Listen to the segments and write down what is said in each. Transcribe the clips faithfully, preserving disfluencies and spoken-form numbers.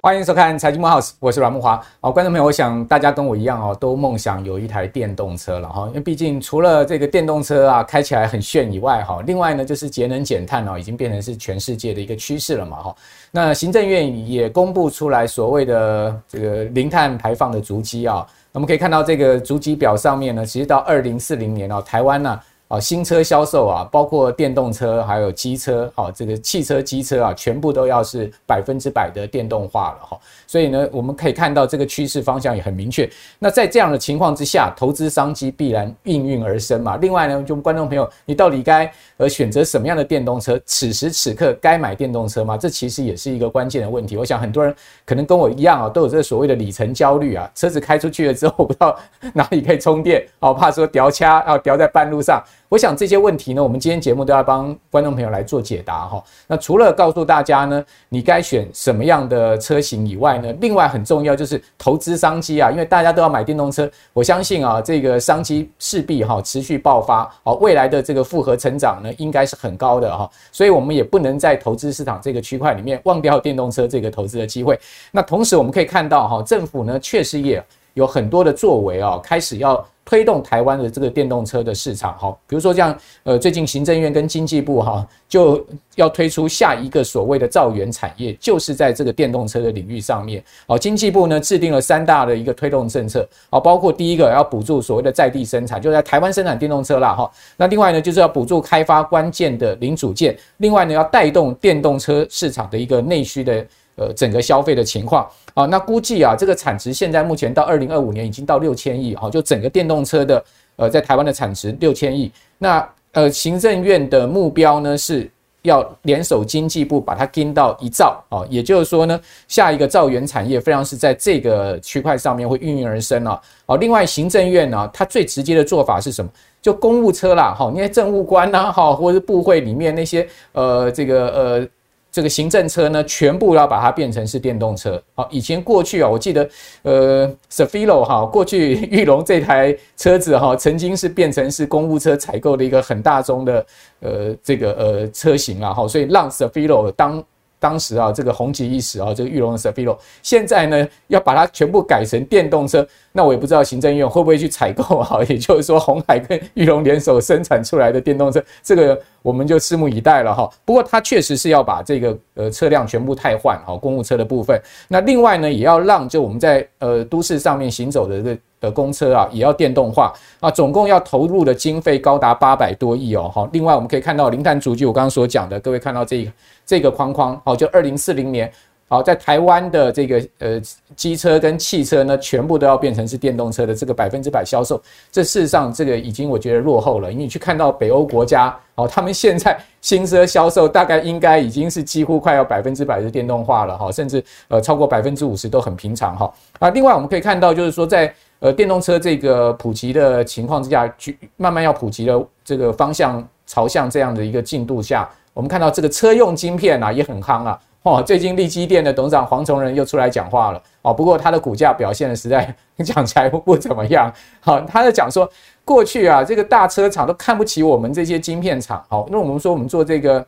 欢迎收看《财经慕 House》，我是阮慕骅。好，观众朋友，我想大家跟我一样哦，都梦想有一台电动车了哈。因为毕竟除了这个电动车啊开起来很炫以外哈，另外呢就是节能减碳哦，已经变成是全世界的一个趋势了嘛哈。那行政院也公布出来所谓的这个零碳排放的足迹啊，我们可以看到这个足迹表上面呢，其实到二零四零年哦，台湾呢、啊。啊，新车销售啊，包括电动车还有机车，啊，这个汽车、机车啊，全部都要是百分之百的电动化了哈。所以呢，我们可以看到这个趋势方向也很明确。那在这样的情况之下，投资商机必然应运而生嘛。另外呢，就观众朋友，你到底该呃选择什么样的电动车？此时此刻该买电动车吗？这其实也是一个关键的问题。我想很多人可能跟我一样啊，都有这个所谓的里程焦虑啊，车子开出去了之后，不知道哪里可以充电，哦，怕说掉掐啊，掉在半路上。我想这些问题呢，我们今天节目都要帮观众朋友来做解答哈。那除了告诉大家呢，你该选什么样的车型以外呢，另外很重要就是投资商机啊，因为大家都要买电动车，我相信啊，这个商机势必哈持续爆发，好，未来的这个复合成长呢，应该是很高的哈。所以我们也不能在投资市场这个区块里面忘掉电动车这个投资的机会。那同时我们可以看到哈，政府呢确实也有很多的作为啊，开始要。推动台湾的这个电动车的市场，好，比如说像呃，最近行政院跟经济部哈、啊、就要推出下一个所谓的兆元产业，就是在这个电动车的领域上面，好，经济部呢制定了三大的一个推动政策，好，包括第一个要补助所谓的在地生产，就在台湾生产电动车啦哈，那另外呢就是要补助开发关键的零组件，另外呢要带动电动车市场的一个内需的。呃，整个消费的情况啊，那估计啊，这个产值现在目前到二零二五年已经到六千亿，好、啊，就整个电动车的呃，在台湾的产值六千亿。那呃，行政院的目标呢是要联手经济部把它盯到一兆，啊，也就是说呢，下一个兆元产业非常是在这个区块上面会应运而生啊。好、啊，另外行政院呢、啊，它最直接的做法是什么？就公务车啦，哈、啊，那些政务官呐、啊，哈、啊，或者是部会里面那些呃，这个呃。这个行政车呢，全部要把它变成是电动车。好，以前过去啊，我记得，呃 ，Safilo 哈，过去裕隆这台车子哈，曾经是变成是公务车采购的一个很大宗的，呃，这个呃车型啊，哈，所以让 Safilo 当当时啊，这个红极一时啊，这个裕隆的 Safilo， 现在呢要把它全部改成电动车，那我也不知道行政院会不会去采购啊，也就是说，鸿海跟裕隆联手生产出来的电动车，这个。我们就拭目以待了哈。不过它确实是要把这个呃车辆全部汰换哈，公务车的部分。那另外呢，也要让就我们在呃都市上面行走的这的公车啊，也要电动化啊。总共要投入的经费高达八百多亿哦哈。另外我们可以看到零碳足迹，我刚刚所讲的，各位看到这个这个框框哦，就二零四零年。好，在台湾的这个呃机车跟汽车呢，全部都要变成是电动车的这个百分之百销售，这事实上这个已经我觉得落后了，因为你去看到北欧国家，哦，他们现在新车销售大概应该已经是几乎快要百分之百的电动化了哈、哦，甚至呃超过百分之五十都很平常哈、哦。啊，另外我们可以看到就是说在呃电动车这个普及的情况之下，慢慢要普及的这个方向朝向这样的一个进度下，我们看到这个车用晶片啊也很夯啊。哦，最近力积电的董事长黄崇仁又出来讲话了哦，不过他的股价表现的实在讲起来不怎么样。好、哦，他在讲说过去啊，这个大车厂都看不起我们这些晶片厂。好、哦，那我们说我们做这个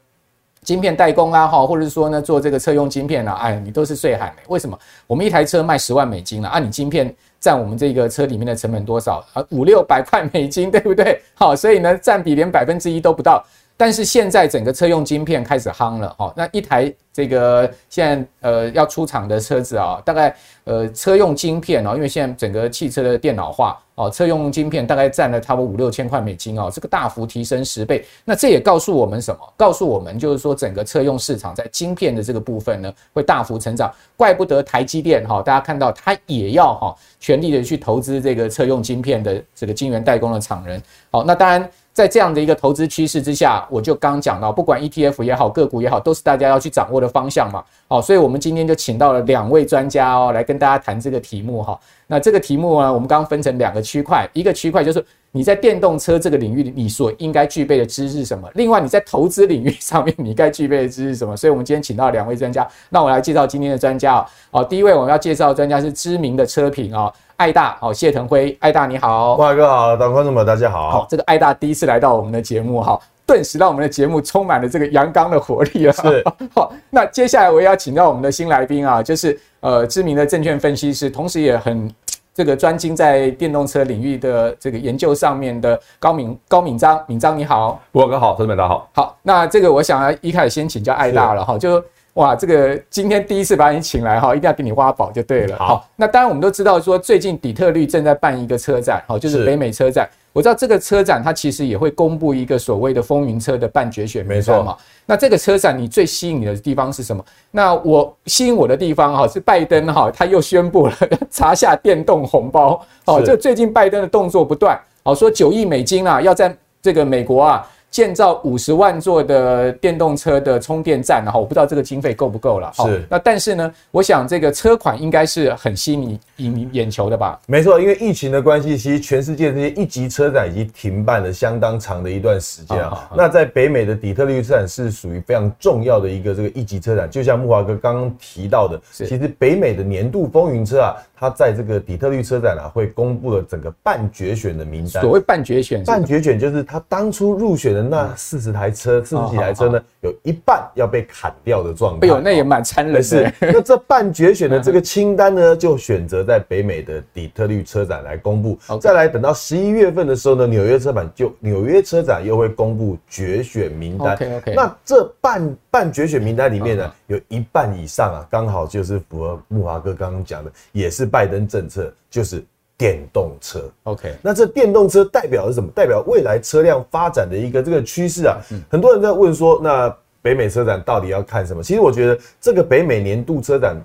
晶片代工啊，哈，或者说呢做这个车用晶片啊，哎，你都是税喊的。为什么？我们一台车卖十万美金了啊，啊你晶片占我们这个车里面的成本多少啊？五六百块美金，对不对？好、哦，所以呢占比连百分之一都不到。但是现在整个车用晶片开始夯了哦，那一台这个现在呃要出厂的车子啊、哦，大概呃车用晶片哦，因为现在整个汽车的电脑化哦，车用晶片大概占了差不多五六千块美金哦，这个大幅提升十倍。那这也告诉我们什么？告诉我们就是说整个车用市场在晶片的这个部分呢会大幅成长，怪不得台积电哈、哦，大家看到它也要哈、哦、全力的去投资这个车用晶片的这个晶圆代工的厂人。好、哦，那当然。在这样的一个投资趋势之下，我就刚讲到，不管 E T F 也好，个股也好，都是大家要去掌握的方向嘛。好、哦，所以我们今天就请到了两位专家哦，来跟大家谈这个题目哈、哦。那这个题目呢，我们刚刚分成两个区块，一个区块就是你在电动车这个领域你所应该具备的知识什么，另外你在投资领域上面你该具备的知识什么。所以我们今天请到两位专家，那我来介绍今天的专家哦。哦，第一位我们要介绍的专家是知名的车评啊、哦。爱大，好，谢腾辉，爱大你好，哇哥好，各位观众朋友大家好。好，这个爱大第一次来到我们的节目哈，顿时让我们的节目充满了这个阳刚的活力了。是，好，那接下来我也要请到我们的新来宾啊，就是呃知名的证券分析师，同时也很这个专精在电动车领域的这个研究上面的高敏高敏章，敏章你好，哇哥好，观众们大家好。好，那这个我想要一开始先请教爱大了哈，就。哇，这个今天第一次把你请来哈，一定要给你挖宝就对了。好，好，那当然我们都知道说，最近底特律正在办一个车展，好，就是北美车展。我知道这个车展它其实也会公布一个所谓的风云车的半决选名单嘛。那这个车展你最吸引你的地方是什么？那我吸引我的地方哈是拜登哈，他又宣布了查下电动红包。好，这最近拜登的动作不断，好说九亿美金啊，要在这个美国啊。建造五十万座的电动车的充电站，然后我不知道这个经费够不够了。是、哦，那但是呢，我想这个车款应该是很吸引你眼球的吧？没错，因为疫情的关系，其实全世界这些一级车展已经停办了相当长的一段时间啊。那在北美的底特律车展是属于非常重要的一个这个一级车展，就像慕骅哥刚刚提到的，其实北美的年度风云车啊。他在这个底特律车展啊，会公布了整个半决选的名单。所谓半决选，半决选就是他当初入选的那四十台车、四十几台车呢，有一半要被砍掉的状态。哎呦，那也蛮残忍的。是，那这半决选的这个清单呢，就选择在北美的底特律车展来公布。再来，等到十一月份的时候呢，纽约车展就纽约车展又会公布决选名单。OK OK。那这半半决选名单里面呢，有一半以上啊，刚好就是符合慕骅哥刚刚讲的，也是。拜登政策就是电动车 ，OK， 那这电动车代表是什么？代表未来车辆发展的一个这个趋势啊。嗯、很多人在问说，那北美车展到底要看什么？其实我觉得这个北美年度车展。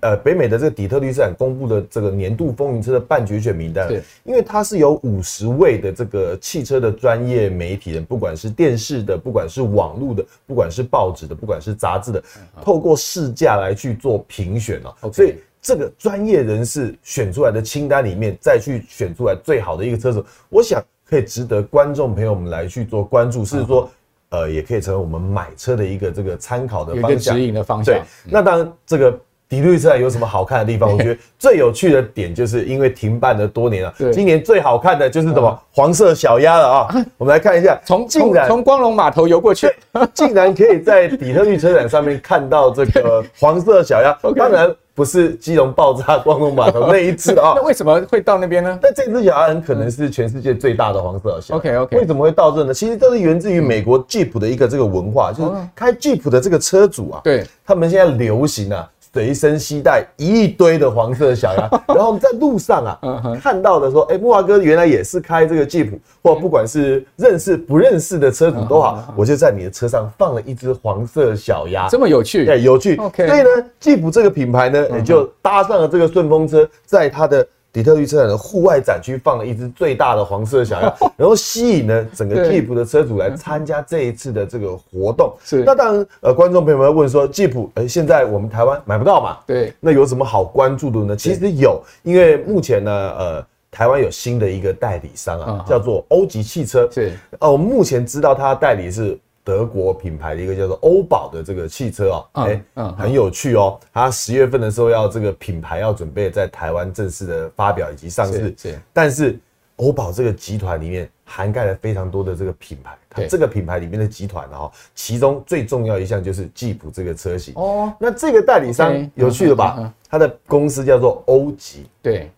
呃，北美的这个底特律车展公布的这个年度风云车的半决选名单，因为它是有五十位的这个汽车的专业媒体人，不管是电视的，不管是网络的，不管是报纸的，不管是杂志的，透过市价来去做评选啊。所以这个专业人士选出来的清单里面，再去选出来最好的一个车手，我想可以值得观众朋友们来去做关注，是说。呃，也可以成为我们买车的一个这个参考的方向，有一个指引的方向。对，那当然这个。底特律车展有什么好看的地方？我觉得最有趣的点就是因为停办了多年了，今年最好看的就是什么黄色小鸭了啊、喔！我们来看一下，从竟然从光荣码头游过去，竟然可以在底特律车展上面看到这个黄色小鸭。当然不是基隆爆炸光荣码头那一次啊、喔，那为什么会到那边呢？但这只小鸭很可能是全世界最大的黄色小鸭。OK OK， 为什么会到这呢？其实这是源自于美国 Jeep 的一个这个文化，就是开 Jeep 的这个车主啊，对，他们现在流行啊。随身携带一堆的黄色小鸭，然后我们在路上啊看到的说，哎、欸，慕骅哥原来也是开这个吉普，或不管是认识不认识的车主都好，我就在你的车上放了一只黄色小鸭，这么有趣，对，有趣。Okay. 所以呢，吉普这个品牌呢，也就搭上了这个顺风车，在它的。底特律车展的户外展区放了一只最大的黄色小鸭，然后吸引了整个 Jeep 的车主来参加这一次的这个活动。是，那当然，呃，观众朋友们会问说 ，Jeep， 哎、欸，现在我们台湾买不到嘛？对，那有什么好关注的呢？其实有，因为目前呢，呃。台湾有新的一个代理商啊，叫做欧吉汽车。是，呃，我目前知道它的代理是德国品牌的一个叫做欧宝的这个汽车哦，哎，很有趣哦。它十月份的时候要这个品牌要准备在台湾正式的发表以及上市，但是欧宝这个集团里面涵盖了非常多的这个品牌，它这个品牌里面的集团啊，其中最重要一项就是吉普这个车型哦。那这个代理商有趣了吧？它的公司叫做欧吉，对。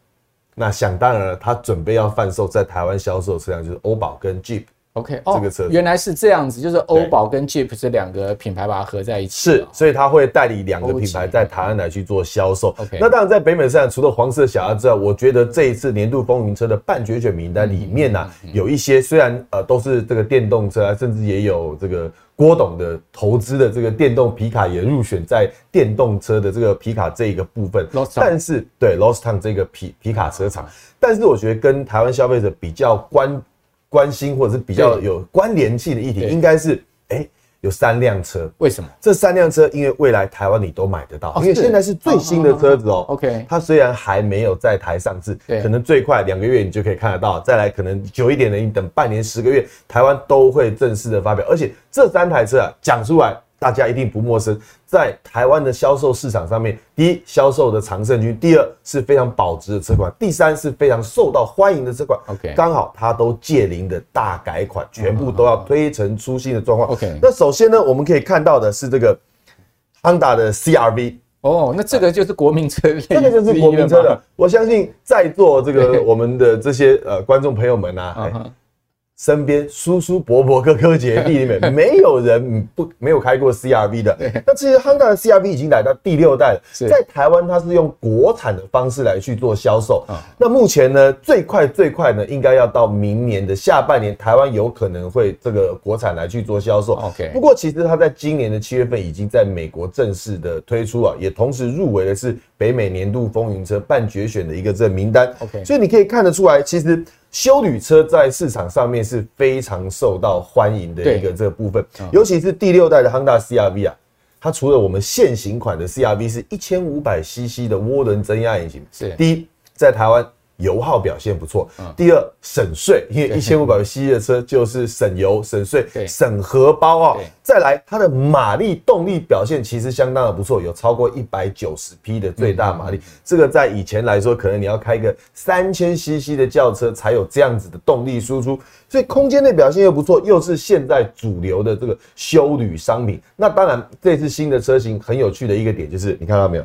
那想当然了，他准备要贩售在台湾销售的车辆就是欧宝跟 Jeep。OK， 这个车、哦、原来是这样子，就是欧宝跟 Jeep 这两个品牌把它合在一起。是，所以他会代理两个品牌在台湾来去做销售。Okay. 那当然，在北美市场除了黄色小鸭之外，我觉得这一次年度风云车的半决选名单里面呢、啊，嗯嗯嗯嗯有一些虽然呃都是这个电动车、啊，甚至也有这个。郭董的投资的这个电动皮卡也入选在电动车的这个皮卡这一个部分，但是对 Lost Town 这个皮皮卡车厂，但是我觉得跟台湾消费者比较关关心或者是比较有关联性的议题，应该是哎、欸、有三辆车，为什么？这三辆车因为未来台湾你都买得到，因为现在是最新的车子哦。OK， 它虽然还没有在台上市，可能最快两个月你就可以看得到，再来可能久一点的，你等半年、十个月，台湾都会正式的发表，而且。这三台车啊，讲出来大家一定不陌生，在台湾的销售市场上面，第一，销售的常胜军；第二是非常保值的车款；第三是非常受到欢迎的车款。OK， 刚好它都届龄的大改款，全部都要推陈出新的状况。OK， 那首先呢，我们可以看到的是这个 Honda 的 C R V。哦，那这个就是国民车，这个就是国民车了。我相信在座这个我们的这些呃观众朋友们啊。Uh huh. 身边叔叔伯伯哥哥姐弟里面，没有人不没有开过 C R V 的。那其实 Honda 的 C R V 已经来到第六代了，在台湾它是用国产的方式来去做销售。哦、那目前呢，最快最快呢，应该要到明年的下半年，台湾有可能会这个国产来去做销售。OK， 不过其实它在今年的七月份已经在美国正式的推出啊，也同时入围的是北美年度风云车半决选的一个这名单。OK， 所以你可以看得出来，其实。休旅车在市场上面是非常受到欢迎的一个这个部分，尤其是第六代的 Honda C R V 啊，它除了我们现行款的 C R V 是 一千五百 C C 的涡轮增压引擎，是第一在台湾油耗表现不错，嗯、第二省税，因为 一千五百 C C 的车就是省油、省税、省荷包啊、喔。再来，它的马力动力表现其实相当的不错，有超过一百九十匹的最大马力，嗯、这个在以前来说，可能你要开个 三千 C C 的轿车才有这样子的动力输出，所以空间内表现又不错，又是现在主流的这个休旅商品。那当然，这次新的车型很有趣的一个点就是，你看到没有？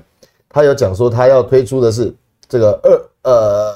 他有讲说他要推出的是这个二。呃，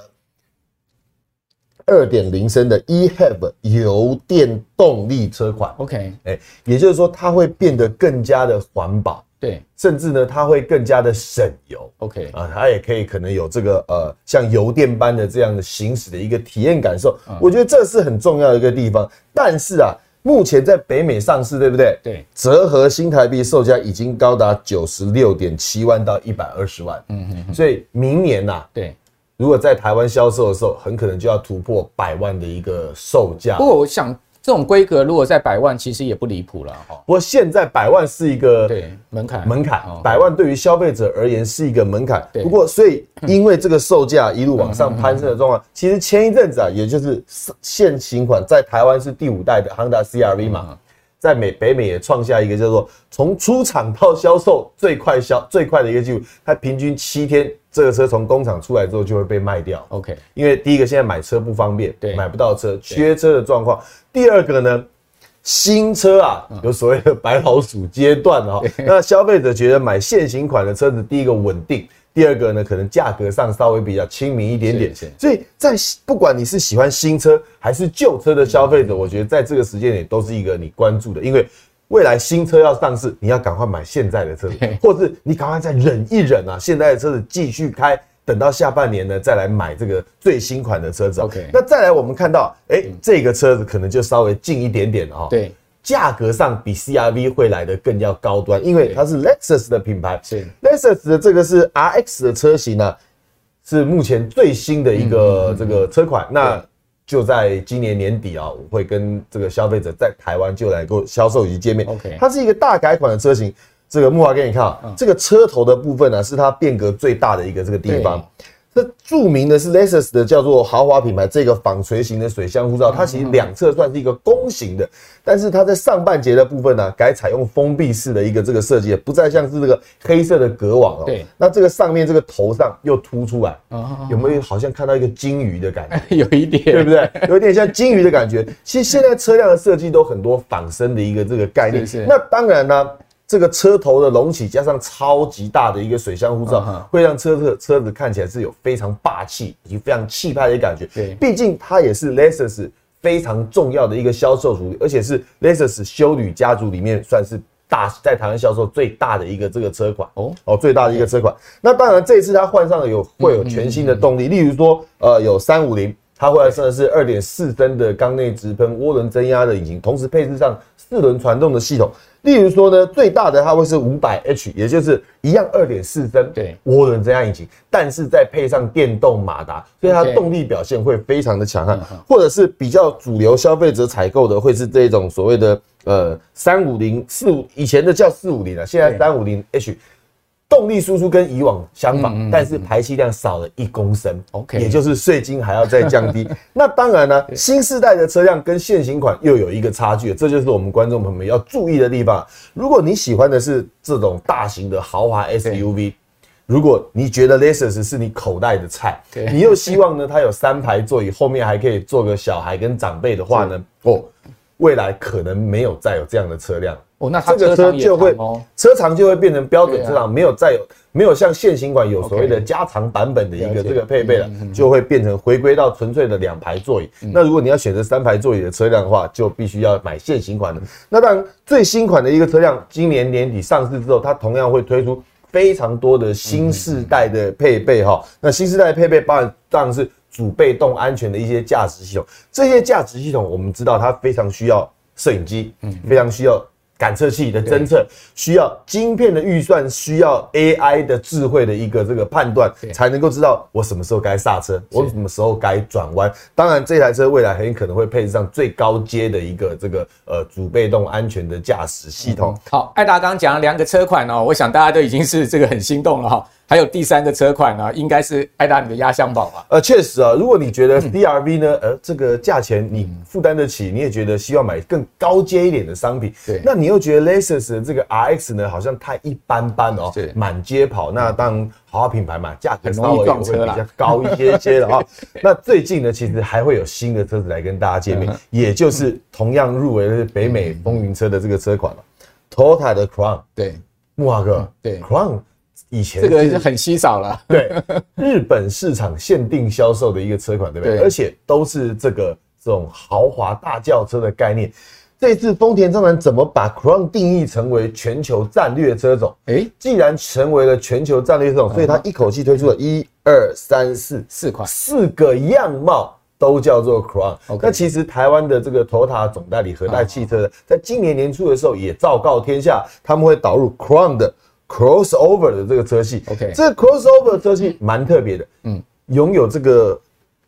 二点零升的 E H E V 油电动力车款 ，OK， 哎、欸，也就是说它会变得更加的环保，对，甚至呢它会更加的省油 ，OK， 啊，它也可以可能有这个呃像油电般的这样的行驶的一个体验感受，嗯、我觉得这是很重要的一个地方。但是啊，目前在北美上市，对不对？对，折合新台币售价已经高达九十六点七万到一百二十万，嗯哼哼，所以明年呐、啊，对。如果在台湾销售的时候，很可能就要突破百万的一个售价。不过，我想这种规格如果在百万，其实也不离谱了哈。不过现在百万是一个对门槛，门槛百万对于消费者而言是一个门槛。不过，所以因为这个售价一路往上攀升的状况，其实前一阵子啊，也就是现行款在台湾是第五代的 Honda C R V 嘛。嗯在美北美也创下一个叫做从出厂到销售最快销最快的一个记录，它平均七天这个车从工厂出来之后就会被卖掉。OK， 因为第一个现在买车不方便，买不到车，缺车的状况。第二个呢，新车啊有所谓的白老鼠阶段啊、喔，那消费者觉得买现行款的车子，第一个稳定。第二个呢，可能价格上稍微比较亲民一点点，所以在不管你是喜欢新车还是旧车的消费者，我觉得在这个时间点都是一个你关注的，因为未来新车要上市，你要赶快买现在的车子，或是你赶快再忍一忍啊，现在的车子继续开，等到下半年呢再来买这个最新款的车子、喔。那再来我们看到，哎，这个车子可能就稍微近一点点啊、喔。对。价格上比 C R V 会来的更要高端，因为它是 Lexus 的品牌，是 Lexus 的这个是 R X 的车型呢、啊，是目前最新的一个这个车款。嗯嗯嗯那就在今年年底啊，我会跟这个消费者在台湾就来做销售以及见面。OK， 它是一个大改款的车型。这个木华给你看啊，嗯、这个车头的部分呢、啊、是它变革最大的一个这个地方。那著名的是 Lexus 的叫做豪华品牌，这个纺锤型的水箱护罩，它其实两侧算是一个弓形的，但是它在上半截的部分呢、啊，改采用封闭式的一个这个设计，不再像是这个黑色的格网哦、喔。对。那这个上面这个头上又凸出来，有没有好像看到一个鲸鱼的感觉？有一点，对不对？有一点像鲸鱼的感觉。其实现在车辆的设计都很多仿生的一个这个概念。是是。那当然呢、啊。这个车头的隆起加上超级大的一个水箱护罩， uh huh. 会让车子车子看起来是有非常霸气以及非常气派的感觉。对，毕竟它也是 Lexus 非常重要的一个销售主力，而且是 Lexus 休旅家族里面算是大在台湾销售最大的一个这个车款哦、oh? 哦，最大的一个车款。那当然这一次它换上了有会有全新的动力，嗯嗯嗯嗯例如说呃有三五零。它换上的是 二点四升的缸内直喷涡轮增压的引擎，同时配置上四轮传动的系统。例如说呢，最大的它会是 五百 H， 也就是一样 二点四升涡轮增压引擎，但是再配上电动马达，所以它动力表现会非常的强悍。或者是比较主流消费者采购的，会是这种所谓的呃三五零四五，以前的叫四五零啊，现在三五零 H。动力输出跟以往相仿，嗯嗯嗯嗯但是排气量少了一公升 ，OK， 也就是税金还要再降低。那当然呢、啊，新世代的车辆跟现行款又有一个差距，这就是我们观众朋友们要注意的地方。如果你喜欢的是这种大型的豪华 S U V。如果你觉得 Lexus 是你口袋的菜，你又希望呢它有三排座椅，后面还可以坐个小孩跟长辈的话呢，哦，未来可能没有再有这样的车辆哦，那它这个车就会车长就会变成标准车长，没有再有没有像现行款有所谓的加长版本的一个这个配备了，就会变成回归到纯粹的两排座椅。那如果你要选择三排座椅的车辆的话，就必须要买现行款的。那当然，最新款的一个车辆今年年底上市之后，它同样会推出非常多的新世代的配备哈，那新世代的配备包含当然是主被动安全的一些驾驶系统，这些驾驶系统我们知道它非常需要摄影机，非常需要感测器的侦测，需要晶片的预算，需要 A I 的智慧的一个这个判断，才能够知道我什么时候该刹车，我什么时候该转弯。当然，这台车未来很可能会配置上最高阶的一个这个呃主被动安全的驾驶系统。嗯、好，艾达刚讲了两个车款哦，我想大家都已经是这个很心动了哈、哦。还有第三个车款啊，应该是艾达你的压箱宝吧？呃，确实啊，如果你觉得 C R V 呢，嗯、呃，这个价钱你负担得起，你也觉得希望买更高阶一点的商品，对，那你又觉得 Lexus 的这个 R X 呢，好像太一般般哦，对，满街跑，那当然豪华品牌嘛，价格稍微也会比较高一些些了啊、哦。那最近呢，其实还会有新的车子来跟大家见面，嗯、也就是同样入围的是北美风云车的这个车款了、嗯、，Toyota 的 Crown， 对，木华哥，嗯、对 ，Crown。以前这个很稀少了，对，日本市场限定销售的一个车款，对不对？而且都是这个这种豪华大轿车的概念。这次丰田章男怎么把 Crown 定义成为全球战略车种？哎，既然成为了全球战略车种，所以它一口气推出了一二三四四款四个样貌。都叫做 Crown。那其实台湾的这个 Toyota 总代理和泰汽车的，在今年年初的时候也昭告天下，他们会导入 Crown 的 crossover 的这个车系 ，OK， 这个 crossover 的车系蛮特别的，嗯，拥有这个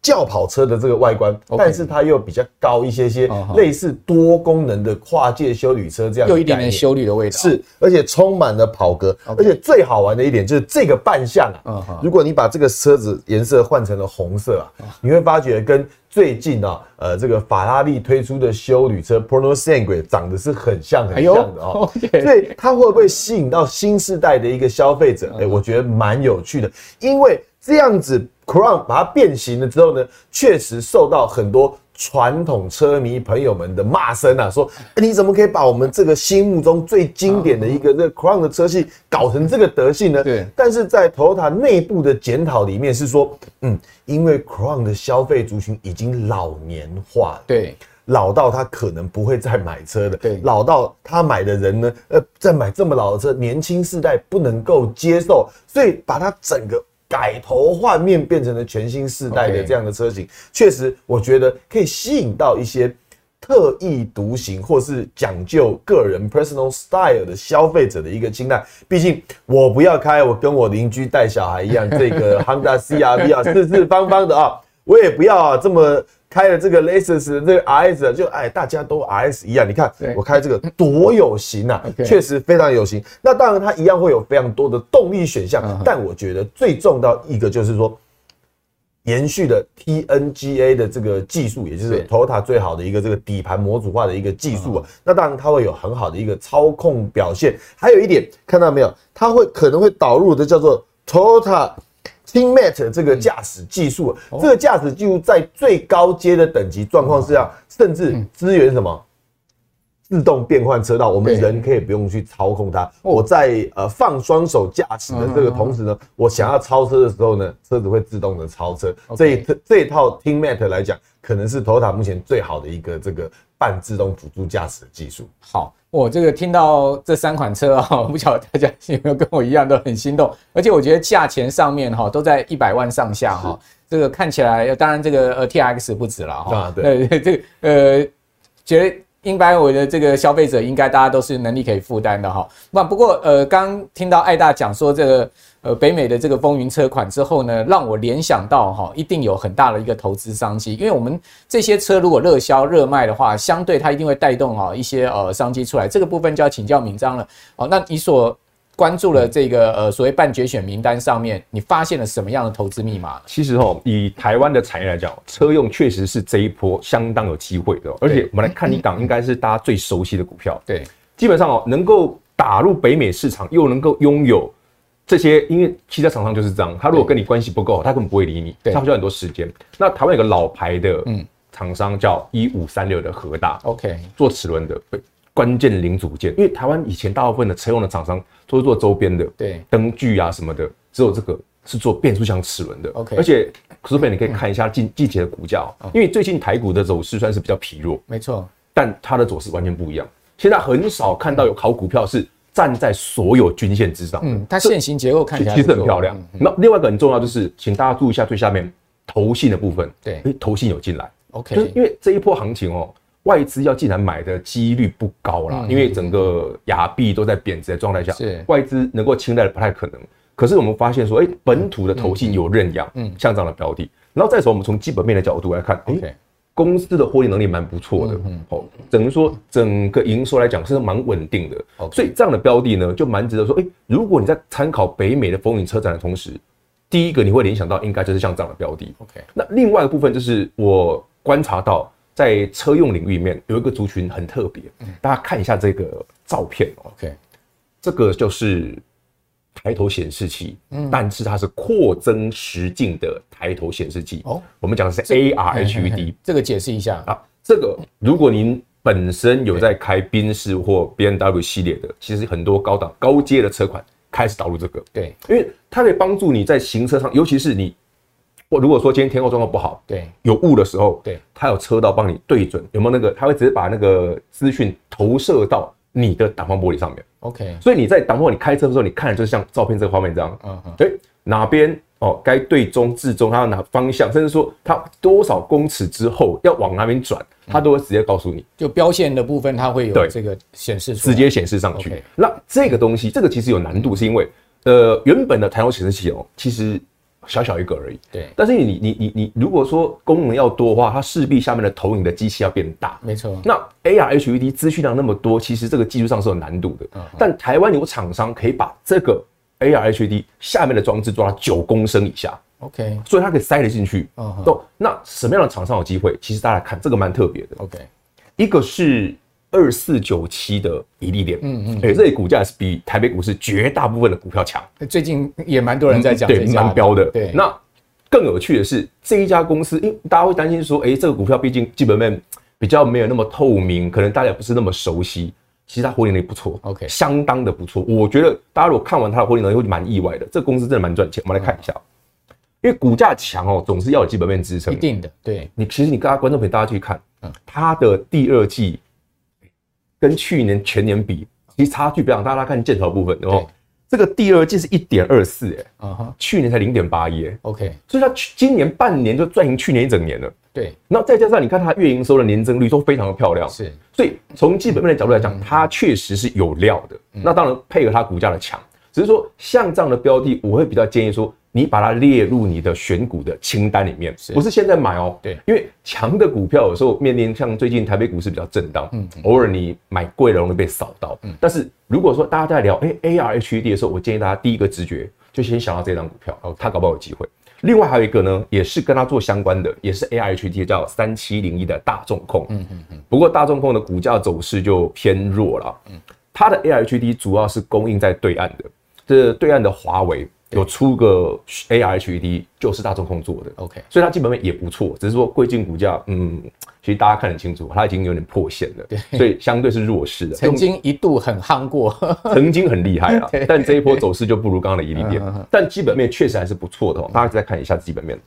轿跑车的这个外观， okay, 但是它又比较高一些些，哦、类似多功能的跨界休旅车这样的，有一点点休旅的味道，是，而且充满了跑格， okay, 而且最好玩的一点就是这个扮相啊，哦、如果你把这个车子颜色换成了红色啊，哦、你会发觉跟最近啊，呃，这个法拉利推出的休旅车 Pornosangre 长得是很像很像的啊、喔，哎 okay、所以它会不会吸引到新世代的一个消费者？哎、欸，我觉得蛮有趣的，因为这样子 Crown 把它变形了之后呢，确实受到很多传统车迷朋友们的骂声啊，说、欸、你怎么可以把我们这个心目中最经典的一个这個 Crown 的车系搞成这个德性呢？对，但是在 Toyota 内部的检讨里面是说，嗯。因为 Crown 的消费族群已经老年化了，对，老到他可能不会再买车的，对，老到他买的人呢，呃，再买这么老的车，年轻世代不能够接受，所以把它整个改头换面，变成了全新世代的这样的车型，确实，我觉得可以吸引到一些特异独行或是讲究个人 personal style 的消费者的一个青睐。毕竟我不要开，我跟我邻居带小孩一样，这个 Honda C R V 啊，四四方方的啊，我也不要啊这么开了这个 Lexus 的这个 R S 就哎大家都 R S 一样，你看我开这个多有型啊，确实非常有型。那当然它一样会有非常多的动力选项，但我觉得最重要一个就是说。延续的 T N G A 的这个技术，也就是 Toyota 最好的一个这个底盘模组化的一个技术啊，那当然它会有很好的一个操控表现。还有一点，看到没有？它会可能会导入的叫做 Toyota Teammate 这个驾驶技术，这个驾驶技术在最高阶的等级状况之下，甚至支援什么？自动变换车道，我们人可以不用去操控它。我在呃放双手驾驶的这个同时呢，我想要超车的时候呢，车子会自动的超车。这一这一套 Teammate 来讲，可能是 Toyota 目前最好的一个这个半自动辅助驾驶的技术。好，我这个听到这三款车啊、哦，不晓得大家有没有跟我一样都很心动，而且我觉得价钱上面哈、哦、都在一百万上下哈、哦，这个看起来当然这个呃 T R X 不止了哈、哦，啊对，呃这个呃觉得。应该我的这个消费者应该大家都是能力可以负担的哈。那不过呃，刚听到艾大讲说这个呃北美的这个风云车款之后呢，让我联想到哈，一定有很大的一个投资商机，因为我们这些车如果热销热卖的话，相对它一定会带动啊一些呃商机出来。这个部分就要请教閔漳了哦。那你所关注了这个呃所谓半决选名单上面，你发现了什么样的投资密码？其实哦，以台湾的产业来讲，车用确实是这一波相当有机会的，而且我们来看一档，应该是大家最熟悉的股票。对，基本上哦，能够打入北美市场，又能够拥有。 这些因为汽车厂商就是这样，他如果跟你关系不够，他根本不会理你，他需要很多时间。那台湾有个老牌的厂商叫一五三六的和大 ，OK， 做齿轮的关键零组件。因为台湾以前大部分的车用的厂商都是做周边的，对，灯具啊什么的，只有这个是做变速箱齿轮的。OK， 而且可是你可以看一下近近期的股价、喔，因为最近台股的走势算是比较疲弱，没错，但它的走势完全不一样。现在很少看到有好股票是。 站在所有均线之上，嗯，它线形结构看起来其实很漂亮。那、嗯嗯、另外一个很重要就是，请大家注意一下最下面投信的部分，对，因为投信有进来 ，OK， 就是因为这一波行情哦，外资要进来买的几率不高啦，嗯、因为整个亚币都在贬值的状态下，是外资能够青睐的不太可能。可是我们发现说，哎、欸，本土的投信有认养，嗯，像这样的标的。然后再从我们从基本面的角度来看，哎、欸， 公司的获利能力蛮不错的，嗯哦、等于说整个营收来讲是蛮稳定的， Okay. 所以这样的标的呢，就蛮值得说，哎、欸，如果你在参考北美的风云车展的同时，第一个你会联想到应该就是像这样的标的。OK， 那另外一个部分就是我观察到在车用领域里面有一个族群很特别，嗯、大家看一下这个照片 ，OK， 这个就是抬头显示器，嗯、但是它是扩增实境的。 抬头显示器哦，我们讲的是 A R H U D， 这个解释一下啊。这个如果您本身有在开宾士或 B M W 系列的，其实很多高档高阶的车款开始导入这个。对，因为它可以帮助你在行车上，尤其是你我如果说今天天候状况不好，对，有雾的时候，对，它有车道帮你对准有没有那个，它会直接把那个资讯投射到你的挡风玻璃上面。OK， 所以你在挡风玻璃你开车的时候，你看的就是像照片这个画面这样。嗯嗯，对，哪边？ 哦，该对中、至中，它要拿方向，甚至说它多少公尺之后要往哪边转，它都会直接告诉你。就标线的部分，它会有这个显示出来，直接显示上去。那这个东西，这个其实有难度，是因为呃原本的抬头显示器哦，其实小小一个而已。对。但是你你你你如果说功能要多的话，它势必下面的投影的机器要变大。没错。那 A R H U D 资讯量那么多，其实这个技术上是有难度的。嗯、但台湾有厂商可以把这个。 A R H U D 下面的装置做到九公升以下 ，OK， 所以它可以塞得进去。哦、uh huh. ，那什么样的厂商有机会？其实大家来看，这个蛮特别的。OK， 一个是二四九七的一利电，嗯嗯，哎、欸，这里股价是比台北股市绝大部分的股票强。最近也蛮多人在讲、嗯，对，蛮标的。对，那更有趣的是这一家公司，因为大家会担心说，哎、欸，这个股票毕竟基本面比较没有那么透明，可能大家不是那么熟悉。 其实它获利能力不错 ，OK， 相当的不错。我觉得大家如果看完它的获利能力，会蛮意外的。这个公司真的蛮赚钱。我们来看一下，嗯、因为股价强哦，总是要有基本面支撑，一定的。对你，其实你跟观众朋友大家去看，嗯，它的第二季跟去年全年比，其实差距不大。大家看箭头部分哦，这个第二季是 一点二四 哎，啊哈、uh ， huh, 去年才 零点八一 哎 ，OK， 所以它今年半年就赚赢去年一整年了。 对，那再加上你看它月营收的年增率都非常的漂亮，是，所以从基本面的角度来讲，它确实是有料的。嗯、那当然配合它股价的强，只是说像这样的标的，我会比较建议说，你把它列入你的选股的清单里面，是不是现在买哦？对，因为强的股票有时候面临像最近台北股市比较震荡，嗯，偶尔你买贵了容易被扫到，嗯，但是如果说大家在聊哎、欸、A R H U D 的时候，我建议大家第一个直觉就先想到这张股票，哦，它搞不好有机会。 另外还有一个呢，也是跟它做相关的，也是 A R H D 叫三七零一的大众控。嗯嗯嗯。不过大众控的股价走势就偏弱了。嗯。它的 A R H D 主要是供应在对岸的，这对岸的华为有出个 A R H D， 就是大众控做的。OK。所以它基本面也不错，只是说贵进股价，嗯，其实大家看很清楚，它已经有点破线了。对。所以相对是弱势的。曾经一度很夯过，曾经很厉害啦，但这一波走势就不如刚刚的一利点，但基本面确实还是不错的哦。大家再看一下基本面。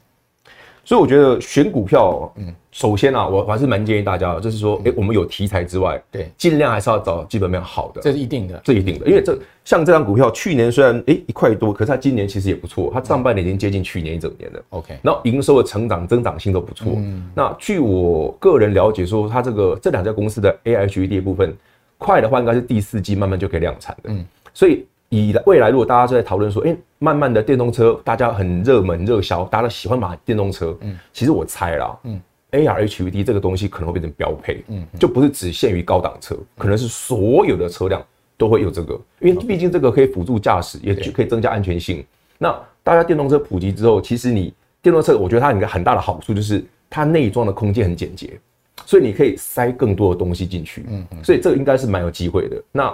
所以我觉得选股票，嗯，首先啊，我还是蛮建议大家的，就是说，哎，我们有题材之外，对，尽量还是要找基本面好的，这是一定的，这一定的，因为这像这张股票，去年虽然哎一块多，可是它今年其实也不错，它上半年已经接近去年一整年了 ，OK， 然后营收的成长增长性都不错。那据我个人了解说，它这个这两家公司的 A H U D 部分，快的话应该是第四季慢慢就可以量产的，嗯，所以。 以未来，如果大家在讨论说，哎、欸，慢慢的电动车，大家很热门热销，大家喜欢买电动车。嗯，其实我猜啦，嗯 ，A R H U D 这个东西可能会变成标配，嗯，就不是只限于高档车，可能是所有的车辆都会有这个，因为毕竟这个可以辅助驾驶，也可以增加安全性。那大家电动车普及之后，其实你电动车，我觉得它有一个很大的好处就是它内装的空间很简洁，所以你可以塞更多的东西进去。嗯嗯，所以这个应该是蛮有机会的。那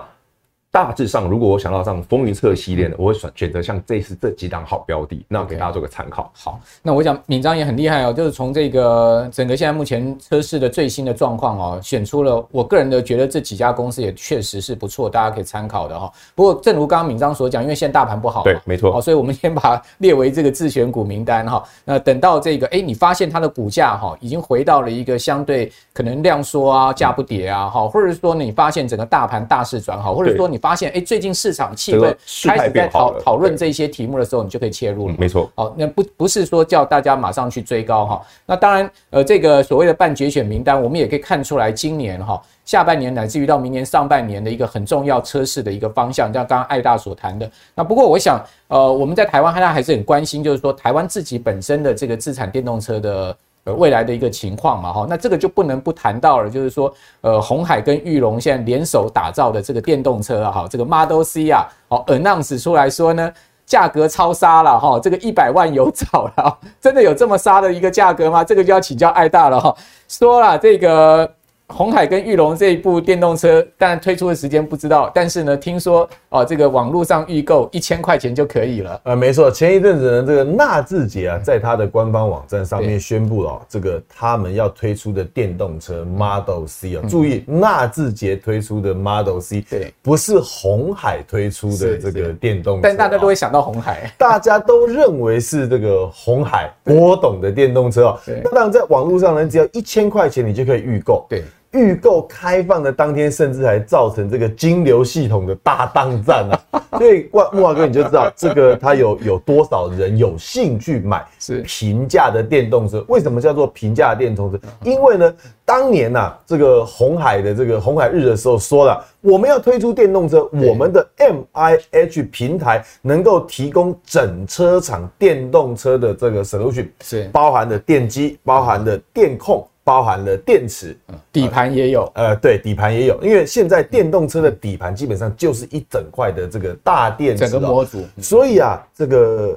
大致上，如果我想到像风云测系列的，我会选择像这次这几档好标的，那给大家做个参考。Okay. 好，那我想闵漳也很厉害哦，就是从这个整个现在目前车市的最新的状况哦，选出了我个人的觉得这几家公司也确实是不错，大家可以参考的哈、哦。不过正如刚刚闵漳所讲，因为现在大盘不好，对，没错、哦，所以我们先把它列为这个自选股名单哈、哦。那等到这个，哎，你发现它的股价哈、哦、已经回到了一个相对可能量缩啊、价不跌啊哈、哦，或者说你发现整个大盘大势转好，或者说你。发现哎，最近市场气氛开始在讨讨论这些题目的时候，你就可以切入了。嗯、没错，好、哦，那不不是说叫大家马上去追高哈、哦。那当然，呃，这个所谓的半决选名单，我们也可以看出来，今年哈、哦、下半年乃至于到明年上半年的一个很重要车市的一个方向，像刚刚艾大所谈的。那不过我想，呃，我们在台湾大家还是很关心，就是说台湾自己本身的这个自产电动车的。呃，未来的一个情况嘛，哈，那这个就不能不谈到了，就是说，呃，鸿海跟裕隆现在联手打造的这个电动车啊，哈，这个 Model C 啊，哦 ，announce 出来说呢，价格超杀了哈，这个一百万有找了，真的有这么杀的一个价格吗？这个就要请教艾大了哈，说了这个。鸿海跟裕隆这一部电动车，当然推出的时间不知道，但是呢，听说哦，这个网络上预购一千块钱就可以了。呃，没错，前一阵子呢，这个纳智捷啊，在他的官方网站上面宣布了、哦，这个他们要推出的电动车 Model C 啊、哦，注意，纳、嗯、智捷推出的 Model C， 对，不是鸿海推出的这个电动车、哦，但大家都会想到鸿海，大家都认为是这个鸿海郭董的电动车啊、哦。那当然，在网络上呢，只要一千块钱你就可以预购，对。预购开放的当天，甚至还造成这个金流系统的大当战啊！所以慕骅哥你就知道这个他有有多少人有兴趣买平价的电动车？为什么叫做平价电动车？因为呢，当年啊，这个鸿海的这个鸿海日的时候说了，我们要推出电动车，我们的 M I H 平台能够提供整车厂电动车的这个 solution， 是包含的电机，包含的电控。包含了电池，底盘也有，呃，对，底盘也有，因为现在电动车的底盘基本上就是一整块的这个大电池、喔，整个模组，所以啊，这个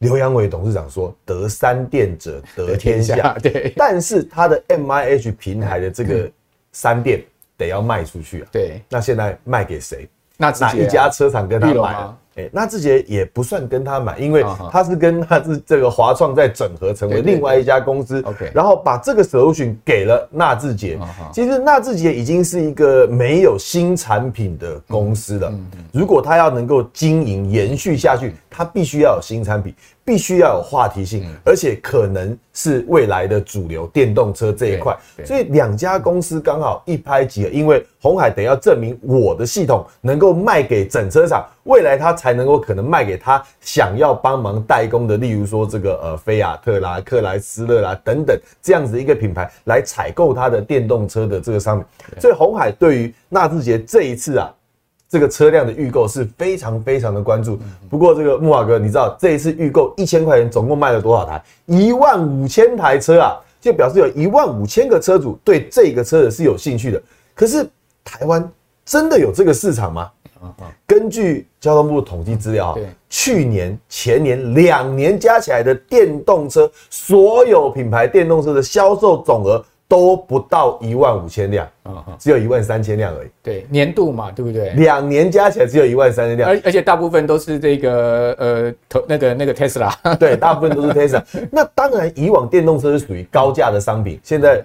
刘扬伟董事长说，得三电者得天下，对，但是他的 M I H 平台的这个三电得要卖出去啊，对，那现在卖给谁？那哪一家车厂跟他买、啊？哎、欸，纳智捷也不算跟他买，因为他是跟他是这个华创在整合成为另外一家公司，對對對，然后把这个 solution 给了纳智捷。其实纳智捷已经是一个没有新产品的公司了，嗯嗯、如果他要能够经营延续下去，他必须要有新产品，必须要有话题性，嗯、而且可能是未来的主流电动车这一块。所以两家公司刚好一拍即合，因为鸿海得要证明我的系统能够卖给整车厂，未来他。才能够可能卖给他想要帮忙代工的，例如说这个呃菲亚特啦、克莱斯勒啦等等这样子一个品牌来采购他的电动车的这个商品。所以鸿海对于纳智捷这一次啊这个车辆的预购是非常非常的关注。不过这个慕骅哥，你知道这一次预购一千块钱总共卖了多少台？一万五千台车啊，就表示有一万五千个车主对这个车子是有兴趣的。可是台湾真的有这个市场吗？根据交通部统计资料，去年、前年两年加起来的电动车，所有品牌电动车的销售总额都不到一万五千辆，只有一万三千辆而已。对，年度嘛，对不对？两年加起来只有一万三千辆，而而且大部分都是这个呃，那个那个 Tesla， 对，大部分都是 Tesla。那当然，以往电动车是属于高价的商品，现在。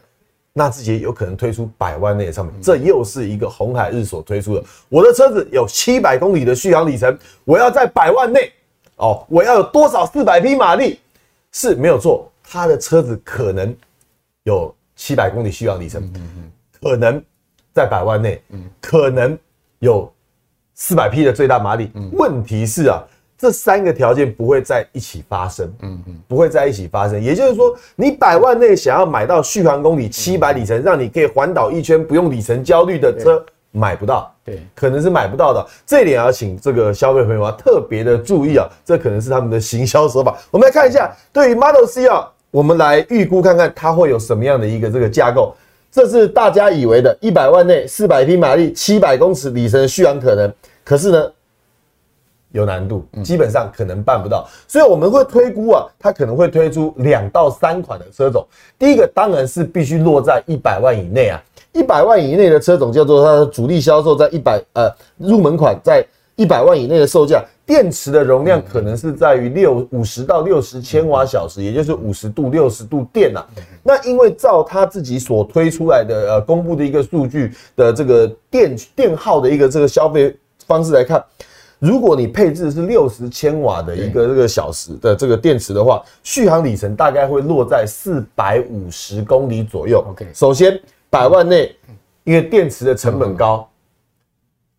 纳智捷有可能推出百万内的商品，这又是一个鸿海日所推出的。我的车子有七百公里的续航里程，我要在百万内，哦，我要有多少四百匹马力是没有错。他的车子可能有七百公里续航里程，可能在百万内，可能有四百匹的最大马力。问题是啊。这三个条件不会在一起发生，嗯嗯，不会在一起发生。也就是说，你百万内想要买到续航公里七百里程，让你可以环岛一圈不用里程焦虑的车，买不到，对，可能是买不到的。这一点要请这个消费朋友啊特别的注意啊，这可能是他们的行销手法。我们来看一下，对于 Model C 啊，我们来预估看看它会有什么样的一个这个架构。这是大家以为的一百万内四百匹马力七百公尺里程的续航可能，可是呢有难度，基本上可能办不到。所以我们会推估啊，它可能会推出两到三款的车种。第一个当然是必须落在一百万以内啊， 一百万以内的车种叫做它的主力销售在一百呃入门款在一百万以内的售价，电池的容量可能是在于六十到六十千瓦小时，也就是五十度六十度电啊。那因为照它自己所推出来的呃公布的一个数据的这个电电耗的一个这个消费方式来看，如果你配置是六十千瓦的一个这个小时的这个电池的话，续航里程大概会落在四百五十公里左右。OK， 首先百万内，因为电池的成本高，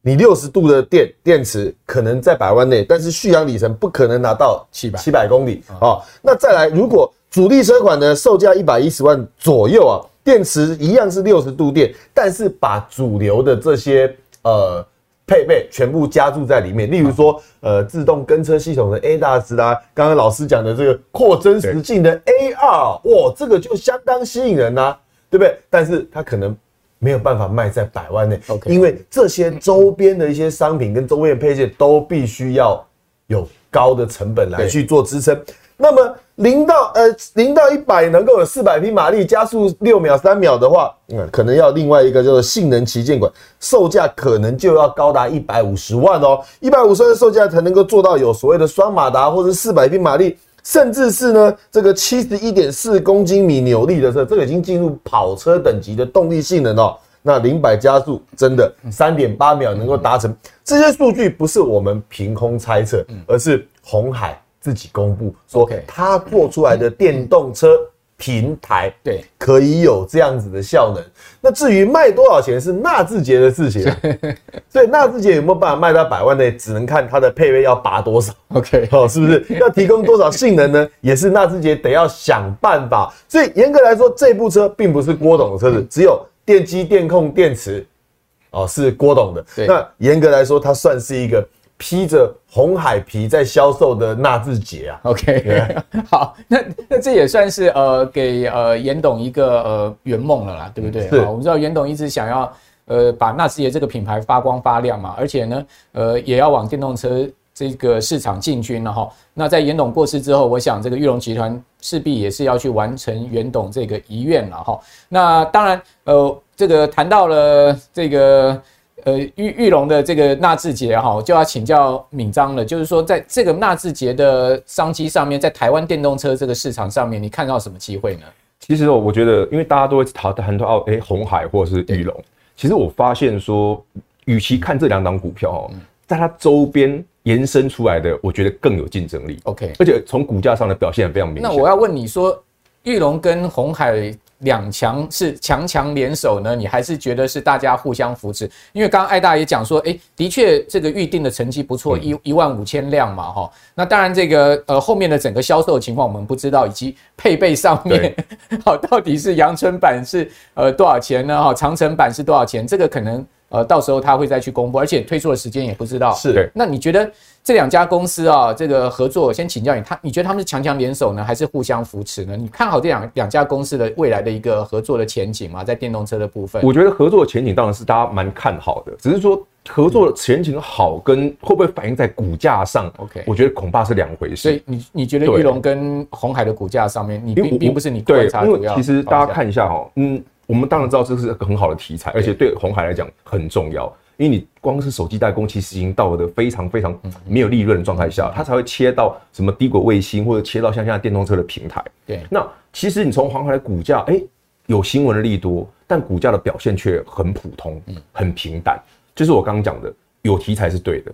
你六十度的电电池可能在百万内，但是续航里程不可能拿到七百公里啊。那再来，如果主力车款呢，售价一百一十万左右啊，电池一样是六十度电，但是把主流的这些呃。配备全部加注在里面，例如说，呃，自动跟车系统的 A D A S 啦，刚刚老师讲的这个扩增实境的 A R， 哇，这个就相当吸引人啊，对不对？但是它可能没有办法卖在百万内， okay， 因为这些周边的一些商品跟周边配件都必须要有高的成本来去做支撑。那么零到呃零到一百能够有四百匹马力，加速六秒三秒的话，嗯，可能要另外一个叫做性能旗舰款，售价可能就要高达一百五十万哦，一百五十万的售价才能够做到有所谓的双马达或者四百匹马力，甚至是呢这个七十一点四公斤米扭力的车，这个已经进入跑车等级的动力性能哦。那零百加速真的三点八秒能够达成，这些数据不是我们凭空猜测，而是鸿海自己公布说，他做出来的电动车平台，对，可以有这样子的效能。那至于卖多少钱是纳智捷的事情，所以纳智捷有没有办法卖到百万呢？只能看它的配备要拔多少 ，OK， 哦，是不是要提供多少性能呢？也是纳智捷得要想办法。所以严格来说，这部车并不是郭董的车子，只有电机、电控、电池，哦，是郭董的。那严格来说，它算是一个披着红海皮在销售的纳智捷啊 ，OK， 好，那那这也算是呃给呃严董一个呃圆梦了啦，对不对？我们知道严董一直想要呃把纳智捷这个品牌发光发亮嘛，而且呢呃也要往电动车这个市场进军了哈。那在严董过世之后，我想这个裕隆集团势必也是要去完成严董这个遗愿了哈。那当然呃这个谈到了这个。呃，裕裕隆的这个纳智捷哈，就要请教閔漳了。就是说，在这个纳智捷的商机上面，在台湾电动车这个市场上面，你看到什么机会呢？其实我觉得，因为大家都会谈到哎，鸿海或者是裕隆，其实我发现说，与其看这两档股票哦，在它周边延伸出来的，我觉得更有竞争力。OK， 而且从股价上的表现也非常明显。那我要问你说，裕隆跟鸿海两强是强强联手呢，你还是觉得是大家互相扶持？因为刚刚艾大也讲说，哎，的确这个预定的成绩不错，一一万五千辆嘛，哈。那当然这个呃后面的整个销售情况我们不知道，以及配备上面，好到底是阳春版是呃多少钱呢？哈，长程版是多少钱？这个可能呃到时候他会再去公布，而且推出的时间也不知道。是。那你觉得这两家公司啊，这个合作，先请教你，他你觉得他们是强强联手呢，还是互相扶持呢？你看好这两两家公司的未来的一个合作的前景吗？在电动车的部分，我觉得合作的前景当然是大家蛮看好的，只是说合作的前景好跟会不会反映在股价上 ，OK， 我觉得恐怕是两回事。所以你你觉得裕隆跟鸿海的股价上面，你并并不是你观察主要。对，因为其实大家看一下哈，嗯，我们当然知道这是个很好的题材，而且对鸿海来讲很重要。因为你光是手机代工，其实已经到了非常非常没有利润的状态下，它才会切到什么低轨卫星，或者切到像现在电动车的平台。对，那其实你从鸿海的股价，哎，有新闻的利多，但股价的表现却很普通，很平淡。就是我刚刚讲的，有题材是对的，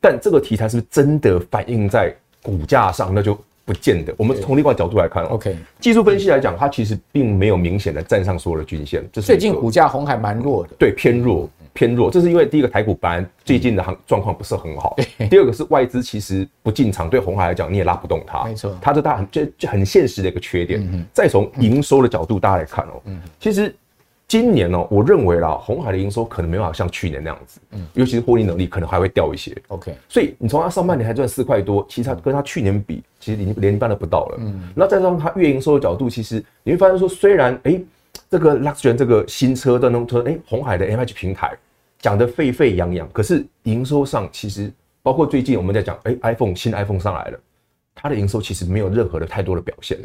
但这个题材是不是真的反映在股价上，那就不见得。我们从另外角度来看 ，OK， 技术分析来讲，它其实并没有明显的站上所有的均线。最近股价鸿海蛮弱的，对，偏弱。偏弱，这是因为第一个台股本来最近的状况不是很好，第二个是外资其实不进场，对鸿海来讲你也拉不动它，没错，它这大很就很现实的一个缺点。嗯、再从营收的角度大家来看哦，嗯、其实今年哦，我认为啦，鸿海的营收可能没办法像去年那样子，嗯、尤其是获利能力可能还会掉一些。OK，、嗯、所以你从它上半年还赚四块多，其实它跟它去年比，其实已经连一半都不到了。嗯，那再从它月营收的角度，其实你会发现说，虽然哎。欸这个 Luxgen 这个新车当中，哎，鸿海的 M I H 平台讲得沸沸扬扬，可是营收上其实包括最近我们在讲，哎 ，iPhone 新 iPhone 上来了，它的营收其实没有任何的太多的表现。